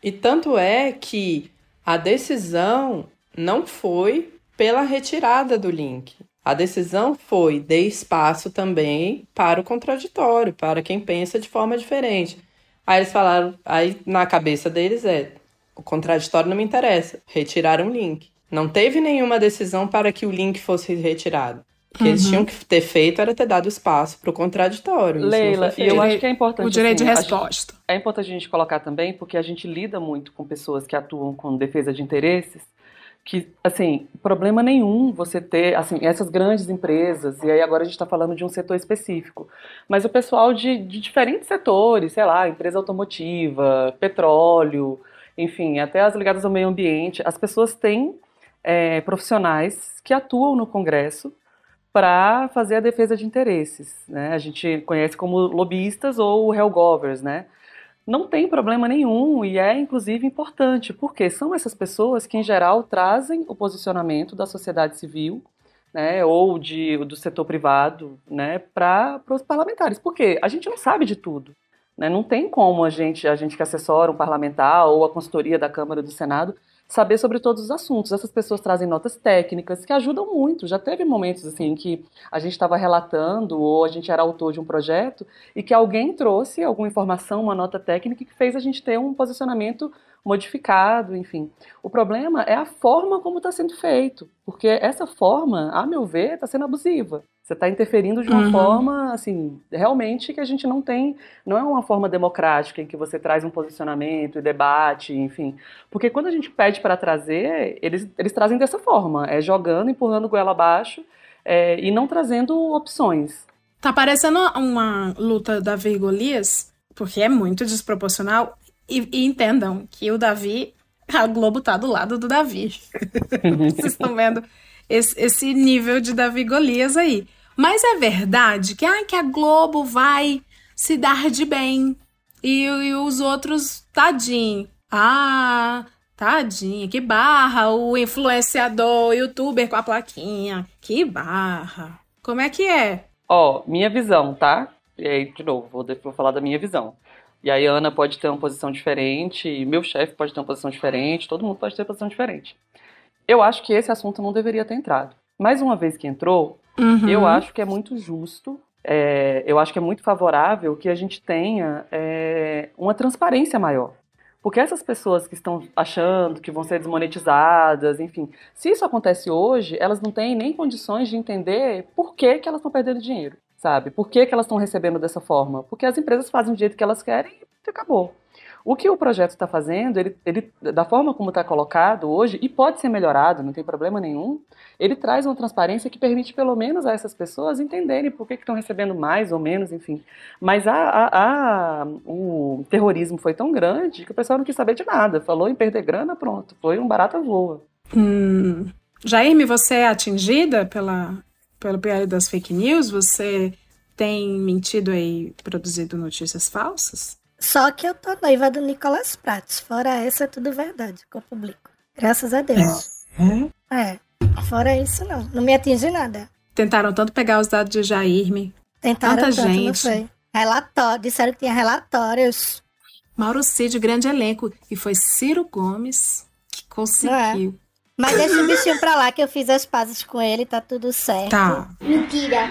E tanto é que a decisão não foi pela retirada do link. A decisão foi dê espaço também para o contraditório, para quem pensa de forma diferente. Aí eles falaram, aí na cabeça deles é... O contraditório não me interessa. Retiraram o link. Não teve nenhuma decisão para que o link fosse retirado. O que uhum. eles tinham que ter feito era ter dado espaço para o contraditório. Leila, e eu acho que é importante... O direito assim, de resposta. Gente, é importante a gente colocar também, porque a gente lida muito com pessoas que atuam com defesa de interesses, que, assim, problema nenhum você ter, assim, essas grandes empresas, e aí agora a gente está falando de um setor específico, mas o pessoal de, de diferentes setores, sei lá, empresa automotiva, petróleo... Enfim, até as ligadas ao meio ambiente, as pessoas têm é, profissionais que atuam no Congresso para fazer a defesa de interesses, né? A gente conhece como lobistas ou hellgovers, né? Não tem problema nenhum e é, inclusive, importante, porque são essas pessoas que, em geral, trazem o posicionamento da sociedade civil, né, ou de, do setor privado, né, para os parlamentares, porque a gente não sabe de tudo. Não tem como a gente, a gente que assessora um parlamentar ou a consultoria da Câmara do Senado saber sobre todos os assuntos. Essas pessoas trazem notas técnicas que ajudam muito. Já teve momentos assim, que a gente estava relatando ou a gente era autor de um projeto e que alguém trouxe alguma informação, uma nota técnica que fez a gente ter um posicionamento modificado, enfim. O problema é a forma como está sendo feito, porque essa forma, a meu ver, está sendo abusiva. Você está interferindo de uma uhum. forma, assim, realmente que a gente não tem, não é uma forma democrática em que você traz um posicionamento e debate, enfim. Porque quando a gente pede para trazer, eles, eles trazem dessa forma, é jogando, empurrando goela abaixo é, e não trazendo opções. Tá parecendo uma luta Davi e Golias, porque é muito desproporcional e, e entendam que o Davi, a Globo tá do lado do Davi. Vocês estão vendo esse, esse nível de Davi e Golias aí. Mas é verdade que, ah, que a Globo vai se dar de bem e, e os outros, tadinho. Ah, tadinho, que barra. O influenciador, o youtuber com a plaquinha, que barra. Como é que é? ó, minha visão, tá? E aí, de novo, vou, vou falar da minha visão. E aí a Ana pode ter uma posição diferente, meu chefe pode ter uma posição diferente, todo mundo pode ter uma posição diferente. Eu acho que esse assunto não deveria ter entrado. Mas uma vez que entrou, uhum. eu acho que é muito justo, é, eu acho que é muito favorável que a gente tenha é, uma transparência maior. Porque essas pessoas que estão achando que vão ser desmonetizadas, enfim, se isso acontece hoje, elas não têm nem condições de entender por que que elas estão perdendo dinheiro, sabe? Por que que elas estão recebendo dessa forma? Porque as empresas fazem do jeito que elas querem e acabou. O que o projeto está fazendo, ele, ele, da forma como está colocado hoje, e pode ser melhorado, não tem problema nenhum, ele traz uma transparência que permite pelo menos a essas pessoas entenderem por que que estão recebendo mais ou menos, enfim. Mas a, a, a, o terrorismo foi tão grande que o pessoal não quis saber de nada, falou em perder grana, pronto, foi um barata voa. Hum. Jairme, você é atingida pela, pelo P L das fake news? Você tem mentido aí, produzido notícias falsas? Só que eu tô noiva do Nicolas Prates. Fora essa, é tudo verdade que eu publico. Graças a Deus. É, fora isso não. Não me atinge nada. Tentaram tanto pegar os dados de Jairme. Tentaram tanta tanto, gente. Não foi. Relatório, disseram que tinha relatórios. Mauro Cid, grande elenco. E foi Ciro Gomes que conseguiu. É. Mas deixa o bichinho pra lá que eu fiz as pazes com ele, tá tudo certo. Tá. Mentira.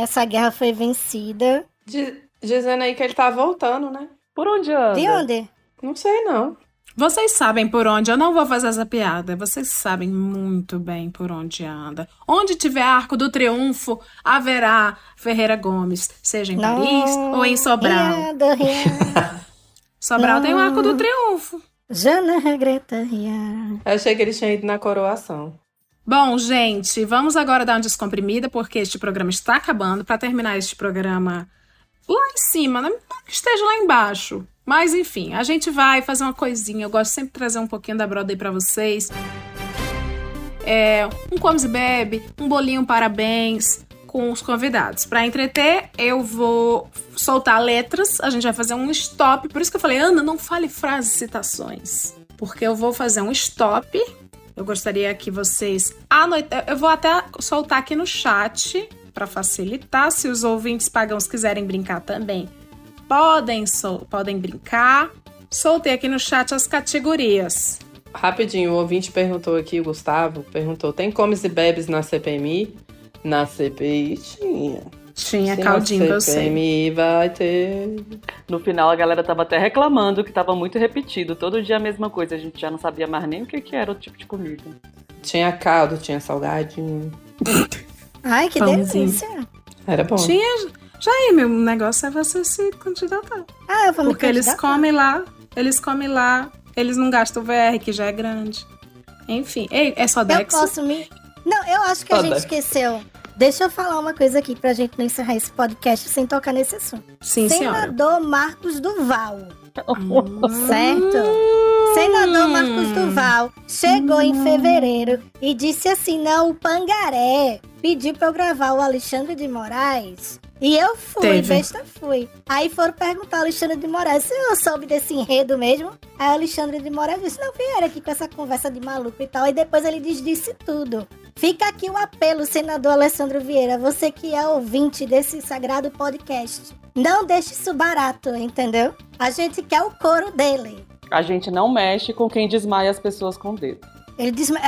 Essa guerra foi vencida. De... Dizendo aí que ele tá voltando, né? Por onde anda? De onde? Não sei, não. Vocês sabem por onde. Eu não vou fazer essa piada. Vocês sabem muito bem por onde anda. Onde tiver Arco do Triunfo, haverá Ferreira Gomes. Seja em não. Paris ou em Sobral. Riado, riado. Sobral não. Tem o Arco do Triunfo. Já não regreta, riado. Eu achei que eles tinham ido na coroação. Bom, gente, vamos agora dar uma descomprimida, porque este programa está acabando. Para terminar este programa... lá em cima, não que esteja lá embaixo. Mas enfim, a gente vai fazer uma coisinha. Eu gosto sempre de trazer um pouquinho da Broadway pra vocês. É, um comes e bebe, um bolinho parabéns com os convidados. Pra entreter, eu vou soltar letras. A gente vai fazer um stop. Por isso que eu falei, Ana, não fale frases e citações. Porque eu vou fazer um stop. Eu gostaria que vocês... Anoite... Eu vou até soltar aqui no chat... para facilitar, se os ouvintes pagãos quiserem brincar também, podem, sol podem brincar. Soltei aqui no chat as categorias. Rapidinho, o ouvinte perguntou aqui, o Gustavo, perguntou, tem comes e bebes na C P M I? Na C P I tinha. Tinha, sim, caldinho, eu sei. C P M I vai ter... No final a galera tava até reclamando que tava muito repetido, todo dia a mesma coisa, a gente já não sabia mais nem o que, que era o tipo de comida. Tinha caldo, tinha salgadinho... Ai, que pãozinho. Delícia. Era bom. Tinha... Jair, meu negócio é você se candidatar. Ah, eu vou Porque me eles comem lá, eles comem lá, eles não gastam o V R, que já é grande. Enfim, ei, é só Dex. Eu posso me... Não, eu acho que só a gente Dex. Esqueceu. Deixa eu falar uma coisa aqui pra gente não encerrar esse podcast sem tocar nesse assunto. Sim, senhora. Senador Marcos do Val. Certo? Hum. Senador Marcos do Val chegou hum. em fevereiro e disse assim, não, o Pangaré... pediu pra eu gravar o Alexandre de Moraes. E eu fui, Teve. besta fui. Aí foram perguntar ao Alexandre de Moraes se eu soube desse enredo mesmo. Aí o Alexandre de Moraes disse, não vieram aqui com essa conversa de maluco e tal. E depois ele desdisse tudo. Fica aqui o apelo, senador Alessandro Vieira. Você que é ouvinte desse sagrado podcast. Não deixe isso barato, entendeu? A gente quer o couro dele. A gente não mexe com quem desmaia as pessoas com o dedo. Ele desmaia...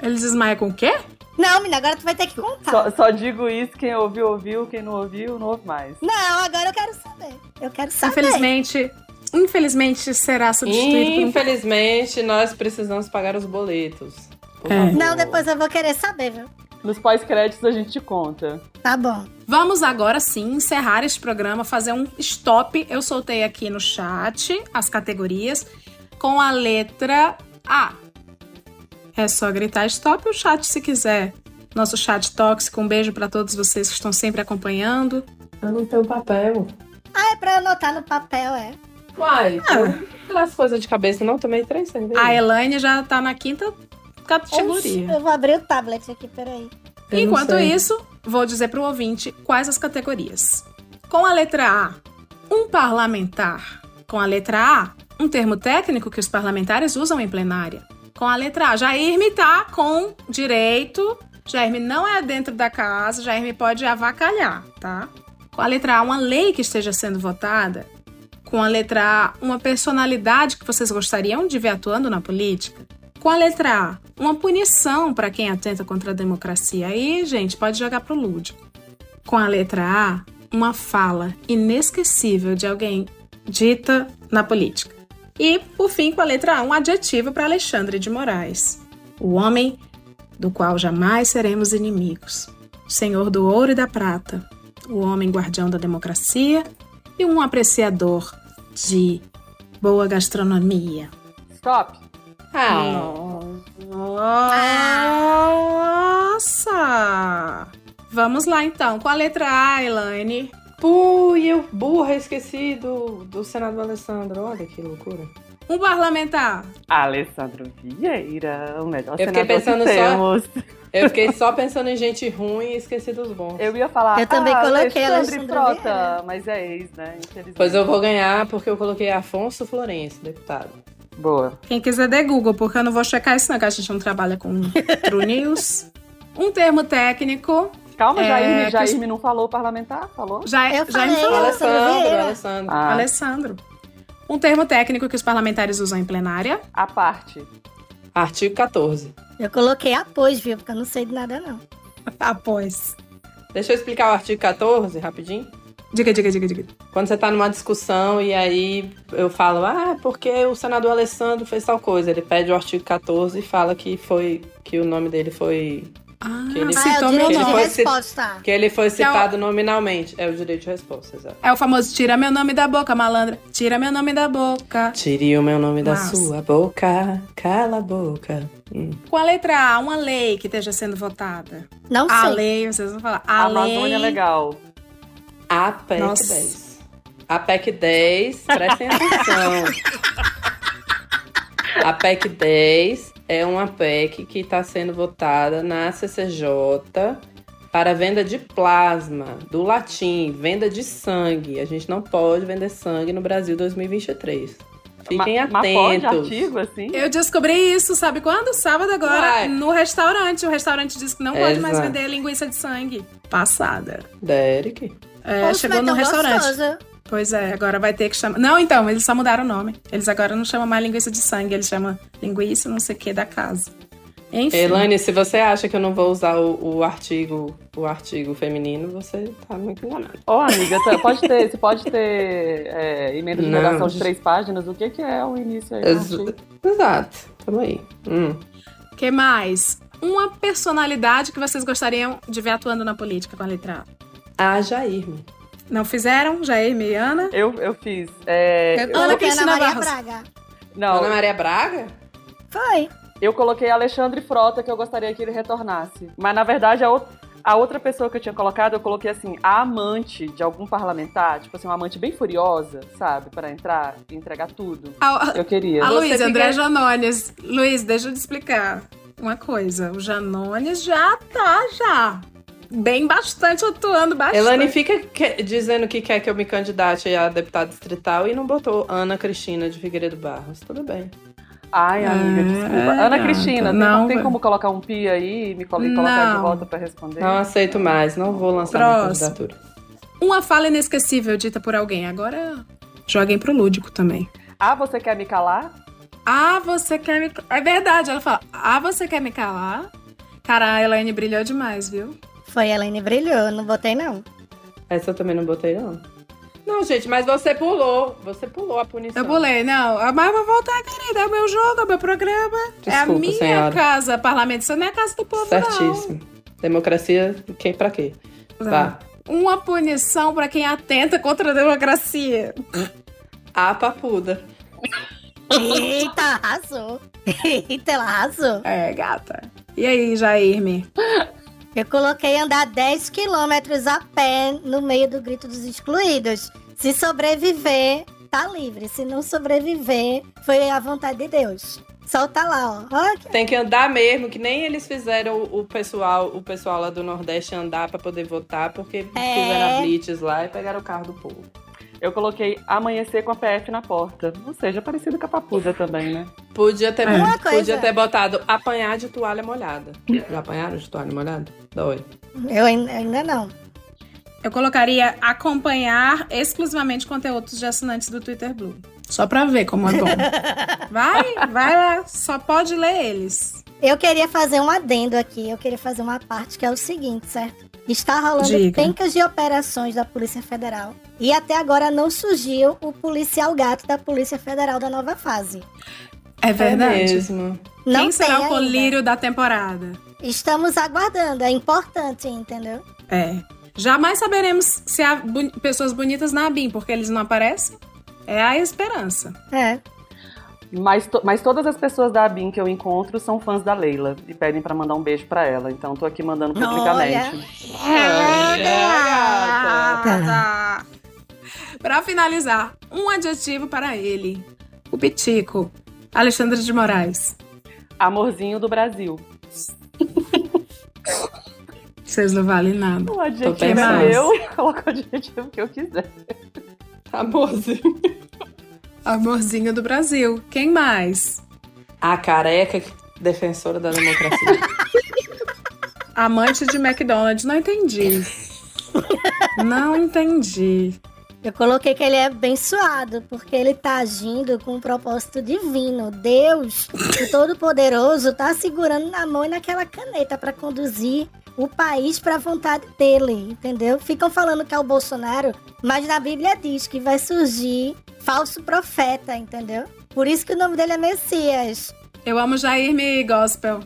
É? Ele desmaia com o quê? Não, menina, agora tu vai ter que contar. Só, só digo isso, quem ouviu, ouviu, quem não ouviu, não ouve mais. Não, agora eu quero saber. Eu quero saber. Infelizmente, infelizmente será substituído. Infelizmente, por um... nós precisamos pagar os boletos. É. Não, depois eu vou querer saber, viu? Nos pós-créditos a gente conta. Tá bom. Vamos agora sim encerrar este programa, fazer um stop. Eu soltei aqui no chat as categorias com a letra A. É só gritar stop o chat se quiser. Nosso chat tóxico, um beijo pra todos vocês que estão sempre acompanhando. Eu não tenho papel. Ah, é pra eu anotar no papel, é. Uai, ah. as coisas de cabeça não, tomei três cervejas. A Elaine já tá na quinta categoria. Oxi, eu vou abrir o tablet aqui, peraí. Eu Enquanto isso, vou dizer pro ouvinte quais as categorias. Com a letra A, um parlamentar. Com a letra A, um termo técnico que os parlamentares usam em plenária. Com a letra A, Jairme tá com direito Jair não é dentro da casa, Jair pode avacalhar, tá? Com a letra A, uma lei que esteja sendo votada. Com a letra A, uma personalidade que vocês gostariam de ver atuando na política. Com a letra A, uma punição para quem atenta contra a democracia. Aí, gente, pode jogar pro lúdico. Com a letra A, uma fala inesquecível de alguém dita na política. E, por fim, com a letra A, um adjetivo para Alexandre de Moraes. O homem do qual jamais seremos inimigos. Senhor do ouro e da prata. O homem guardião da democracia e um apreciador de boa gastronomia. Stop! Ah. Nossa! Vamos lá, então. Com a letra A, Elaine. Pui, eu burra, esqueci do, do senador Alessandro. Olha que loucura. Um parlamentar. Alessandro Vieira, o melhor eu senador pensando que temos. Só, eu fiquei só pensando em gente ruim e esqueci dos bons. Eu ia falar, eu também ah, coloquei Alexandre Frota, mas é ex, né? Infelizmente. Pois eu vou ganhar porque eu coloquei Afonso Florencio, deputado. Boa. Quem quiser dê Google, porque eu não vou checar isso não, que a gente não trabalha com True News. Um termo técnico. Calma, Jair, é, Jair que... não falou parlamentar? Falou? Já, eu falei, Jair falou. Alessandro, Alessandro. Ah. Alessandro. Um termo técnico que os parlamentares usam em plenária. A parte. Artigo catorze. Eu coloquei após, viu? Porque eu não sei de nada, não. Após. Deixa eu explicar o artigo catorze, rapidinho. Diga, diga, diga, diga. Quando você tá numa discussão e aí eu falo, ah, porque o senador Alessandro fez tal coisa. Ele pede o artigo catorze e fala que foi, que o nome dele foi... Ah, que ele, ah, citou é o direito meu nome. De resposta. Que ele foi citado é o... nominalmente. É o direito de resposta, exato. É o famoso tira meu nome da boca, malandra. Tira meu nome da boca. Tire o meu nome Nossa. Da sua boca. Cala a boca. Hum. Com a letra A, uma lei que esteja sendo votada. Não sei. A lei, vocês vão falar. A, a lei... Amazônia Legal. A P E C Nossa. dez. A P E C dez, prestem atenção. A P E C dez... É uma P E C que está sendo votada na C C J para venda de plasma, do latim, venda de sangue. A gente não pode vender sangue no Brasil dois mil e vinte e três. Fiquem ma, atentos. Mas pode artigo, assim? Eu descobri isso, sabe quando? Sábado agora, Vai. no restaurante. O restaurante disse que não pode Exato. mais vender linguiça de sangue. Passada. Derek. É, chegou no restaurante. Gostosa. Pois é, agora vai ter que chamar... Não, então, eles só mudaram o nome. Eles agora não chamam mais linguiça de sangue, eles chamam linguiça não sei o que da casa. Enfim. Elaine, se você acha que eu não vou usar o, o, artigo, o artigo feminino, você tá muito enganada. Ô, oh, amiga, você pode ter, você pode ter é, emenda de redação de três páginas, o que, que é o início aí? Ex- Exato, tamo aí. O hum. que mais? Uma personalidade que vocês gostariam de ver atuando na política com a letra A. A Jair, meu. Não fizeram? Jair Me e Ana? Eu, eu fiz. É, eu Ana Cristina Ana Maria Barros. Braga. Não. Ana Maria Braga? Foi. Eu coloquei Alexandre Frota, que eu gostaria que ele retornasse. Mas, na verdade, a, o... a outra pessoa que eu tinha colocado, eu coloquei assim, a amante de algum parlamentar. Tipo assim, uma amante bem furiosa, sabe? Pra entrar e entregar tudo. A, eu queria. A Luiz, André quer... Janones. Luiz, deixa eu te explicar uma coisa. O Janones já tá, já. Bem bastante, atuando bastante. Elaine fica que, dizendo que quer que eu me candidate a deputada distrital e não botou Ana Cristina de Figueiredo Barros. Tudo bem. Ai, amiga, é, desculpa. Ana é, Cristina, não, não tem como colocar um pi aí e me colocar não. de volta pra responder? Não aceito mais, não vou lançar Próximo. minha candidatura. Uma fala inesquecível dita por alguém. Agora joguem pro lúdico também. Ah, você quer me calar? Ah, você quer me... É verdade, ela fala, ah, você quer me calar? Cara, a Elaine brilhou demais, viu? Foi, a Elaine brilhou, não botei não. Essa eu também não botei não. Não, gente, mas você pulou, você pulou a punição. Eu pulei, não, mas vou voltar, querida, é o meu jogo, é o meu programa. Desculpa, é a minha senhora. Casa, parlamento, isso não é a casa do povo Certíssimo. não. Certíssimo, democracia, quem pra quê? Tá. Uma punição pra quem atenta contra a democracia. A papuda. Eita, arrasou. Eita, ela arrasou. É, gata. E aí, Jairme? Eu coloquei andar dez quilômetros a pé no meio do grito dos excluídos. Se sobreviver, tá livre. Se não sobreviver, foi a vontade de Deus. Solta lá, ó. Okay. Tem que andar mesmo, que nem eles fizeram o pessoal, o pessoal lá do Nordeste andar pra poder votar, porque é... fizeram a blitz lá e pegaram o carro do povo. eu coloquei amanhecer com a P F na porta. Ou seja, parecido com a papuda também, né? Podia ter, é. podia ter botado apanhar de toalha molhada. Já apanharam de toalha molhada? Dá oi. Eu ainda não. Eu colocaria acompanhar exclusivamente conteúdos de assinantes do Twitter Blue. Só pra ver como é bom. Vai, vai lá. Só pode ler eles. Eu queria fazer um adendo aqui. Eu queria fazer uma parte que é o seguinte, certo? Está rolando Diga. pencas de operações da Polícia Federal. E até agora não surgiu o policial gato da Polícia Federal da nova fase. É verdade. É mesmo. Não Quem será o colírio da temporada? Estamos aguardando. É importante, entendeu? É. Jamais saberemos se há bu- pessoas bonitas na Abin, porque eles não aparecem. É a esperança. É. Mas, to- mas todas as pessoas da Abin que eu encontro são fãs da Leila e pedem pra mandar um beijo pra ela. Então tô aqui mandando publicamente. Olha. Olha. Tá. Pra finalizar, um adjetivo para ele. O Pitico. Alexandre de Moraes. Amorzinho do Brasil. Vocês não valem nada. O adjetivo é meu e coloco o adjetivo que eu quiser. Amorzinho. Amorzinho do Brasil. Quem mais? A careca defensora da democracia. Amante de McDonald's. Não entendi. Não entendi. Eu coloquei que ele é abençoado, porque ele tá agindo com um propósito divino. Deus, o Todo-Poderoso, tá segurando na mão e naquela caneta pra conduzir o país para a vontade dele, entendeu? Ficam falando que é o Bolsonaro, mas na Bíblia diz que vai surgir falso profeta, entendeu? Por isso que o nome dele é Messias. Eu amo Jair Me Gospel.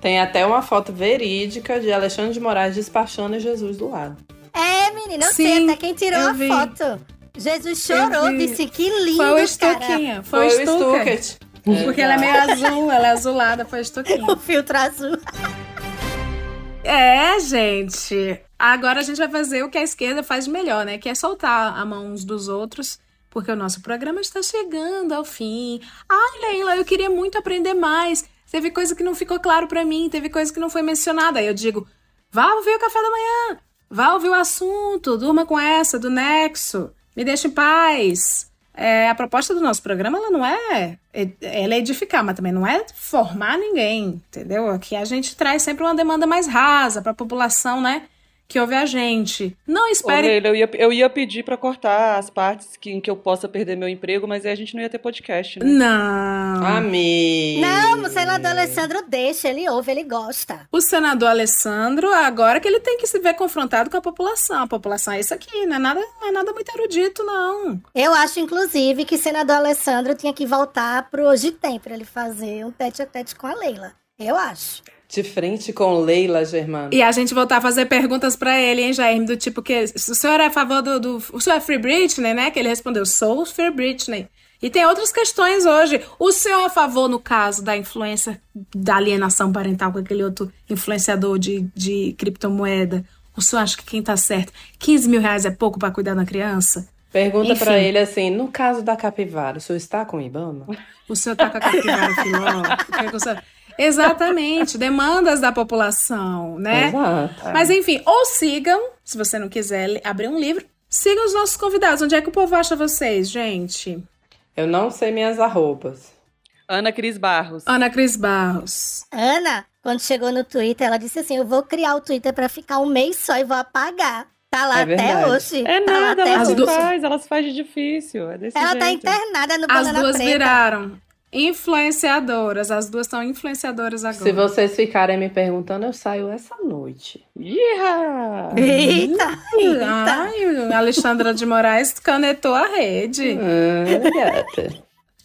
Tem até uma foto verídica de Alexandre de Moraes despachando Jesus do lado. É, menina, eu sei até quem tirou a vi. foto. Jesus chorou, disse que lindo, cara. Foi o Stuquinha, foi, foi o Stuquet. Porque ela é meio azul, ela é azulada, foi o Stuquinha. O filtro azul. É, gente. Agora a gente vai fazer o que a esquerda faz de melhor, né? Que é soltar a mão uns dos outros, porque o nosso programa está chegando ao fim. Ai, Leila, eu queria muito aprender mais. Teve coisa que não ficou claro pra mim, teve coisa que não foi mencionada. Aí eu digo, vá ouvir o café da manhã, vá ouvir o assunto, durma com essa, do Nexo, me deixa em paz. É, a proposta do nosso programa, ela não é, ela é edificar, mas também não é formar ninguém, entendeu? Aqui a gente traz sempre uma demanda mais rasa para a população, né, que ouve a gente. Não espere... Ô, Leila, eu ia, eu ia pedir para cortar as partes que, em que eu possa perder meu emprego, mas aí a gente não ia ter podcast, né? Não. Amém. Não, o senador Alessandro deixa, ele ouve, ele gosta. O senador Alessandro, agora que ele tem que se ver confrontado com a população. A população é isso aqui, não é nada, não é nada muito erudito, não. Eu acho, inclusive, que o senador Alessandro tinha que voltar pro hojetem para ele fazer um tete-a-tete com a Leila. Eu acho. De frente com Leila Germano. E a gente voltar a fazer perguntas pra ele, hein, Jair? Do tipo que... O senhor é a favor do... do o senhor é Free Britney, né? Que ele respondeu, sou Free Britney. E tem outras questões hoje. O senhor é a favor, no caso, da influência... Da alienação parental com aquele outro influenciador de, de criptomoeda? O senhor acha que quem tá certo? quinze mil reais é pouco pra cuidar da criança? Pergunta Enfim. pra ele assim, no caso da capivara, o senhor está com o Ibama? O senhor tá com a capivara filó? O senhor... Exatamente, demandas da população, né? Exato. Mas enfim, ou sigam, se você não quiser abrir um livro, sigam os nossos convidados. Onde é que o povo acha vocês, gente? Eu não sei minhas arrobas. Ana Cris Barros. Ana Cris Barros. Ana, quando chegou no Twitter, ela disse assim, eu vou criar o Twitter pra ficar um mês só e vou apagar. Tá lá é até hoje. É tá nada, ela não faz, elas fazem de difícil. É desse ela jeito. Tá internada no Banana Preta. As duas viraram influenciadoras, as duas estão influenciadoras agora. Se vocês ficarem me perguntando, eu saio essa noite. Yeah! Eita! Eita. Ai, Alexandra de Moraes canetou a rede. Ah,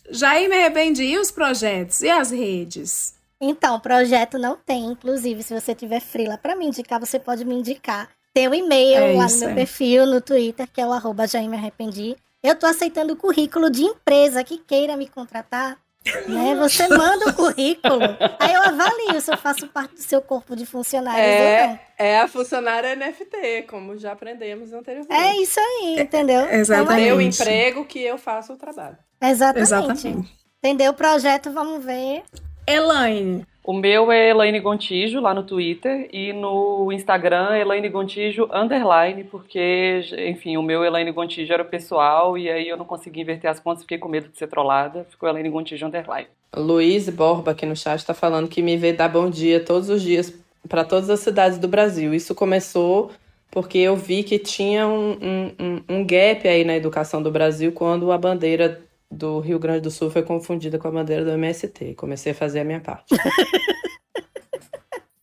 Jair Me Arrependi, e os projetos? E as redes? Então, projeto não tem. Inclusive, se você tiver frila pra me indicar, você pode me indicar. Tem um e-mail é lá isso, no meu é. perfil, no Twitter, que é o arroba Jair Me Arrependi. Eu tô aceitando o currículo de empresa que queira me contratar. Né? Você manda o currículo, aí eu avalio se eu faço parte do seu corpo de funcionários é, ou não. É a funcionária N F T, como já aprendemos anteriormente. É isso aí, entendeu? É, exatamente. Então, é o emprego que eu faço o trabalho. Exatamente. Exatamente. Entendeu o projeto? Vamos ver. Elaine, O meu é Elaine Gontijo, lá no Twitter, e no Instagram, Elaine Gontijo, underline, porque, enfim, o meu Elaine Gontijo era o pessoal, e aí eu não consegui inverter as contas, fiquei com medo de ser trollada, ficou Elaine Gontijo, underline. Luiz Borba, aqui no chat, tá falando que me vê dar bom dia todos os dias para todas as cidades do Brasil. Isso começou porque eu vi que tinha um, um, um gap aí na educação do Brasil quando a bandeira do Rio Grande do Sul foi confundida com a bandeira do M S T. Comecei a fazer a minha parte.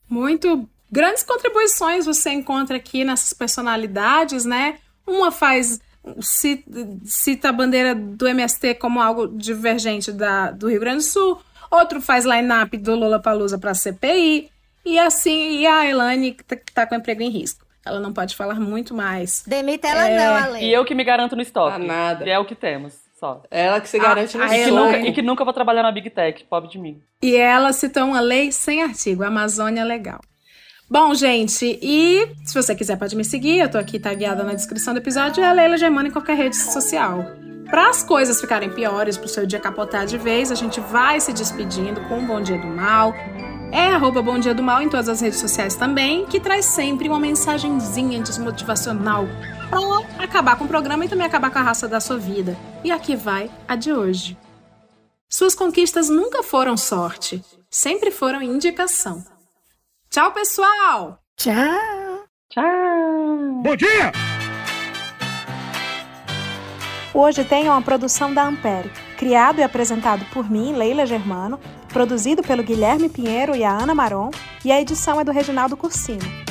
Muito grandes contribuições você encontra aqui nessas personalidades, né? Uma faz cita a bandeira do M S T como algo divergente da, do Rio Grande do Sul, outro faz line-up do Lollapalooza para a C P I, e assim, e a Elaine que está com emprego em risco. Ela não pode falar muito mais. Demita ela é... não, Ale. E eu que me garanto no estoque. Ah, nada. E é o que temos. Só. Ela que se garante no estoque. E que nunca vou trabalhar na Big Tech, pobre de mim. E ela citou uma lei sem artigo, Amazônia Legal. Bom, gente, e se você quiser pode me seguir, eu tô aqui tagueada na descrição do episódio, é a Leila Germano em qualquer rede social. Para as coisas ficarem piores, pro seu dia capotar de vez, a gente vai se despedindo com um Bom Dia do Mal. É arroba Bom Dia do Mal em todas as redes sociais também, que traz sempre uma mensagenzinha desmotivacional pra acabar com o programa e também acabar com a raça da sua vida. E aqui vai a de hoje. Suas conquistas nunca foram sorte, sempre foram indicação. Tchau, pessoal! Tchau! Tchau! Bom dia! Hoje tem uma produção da Ampere, criado e apresentado por mim, Leila Germano, produzido pelo Guilherme Pinheiro e a Ana Maron, e a edição é do Reginaldo Cursino.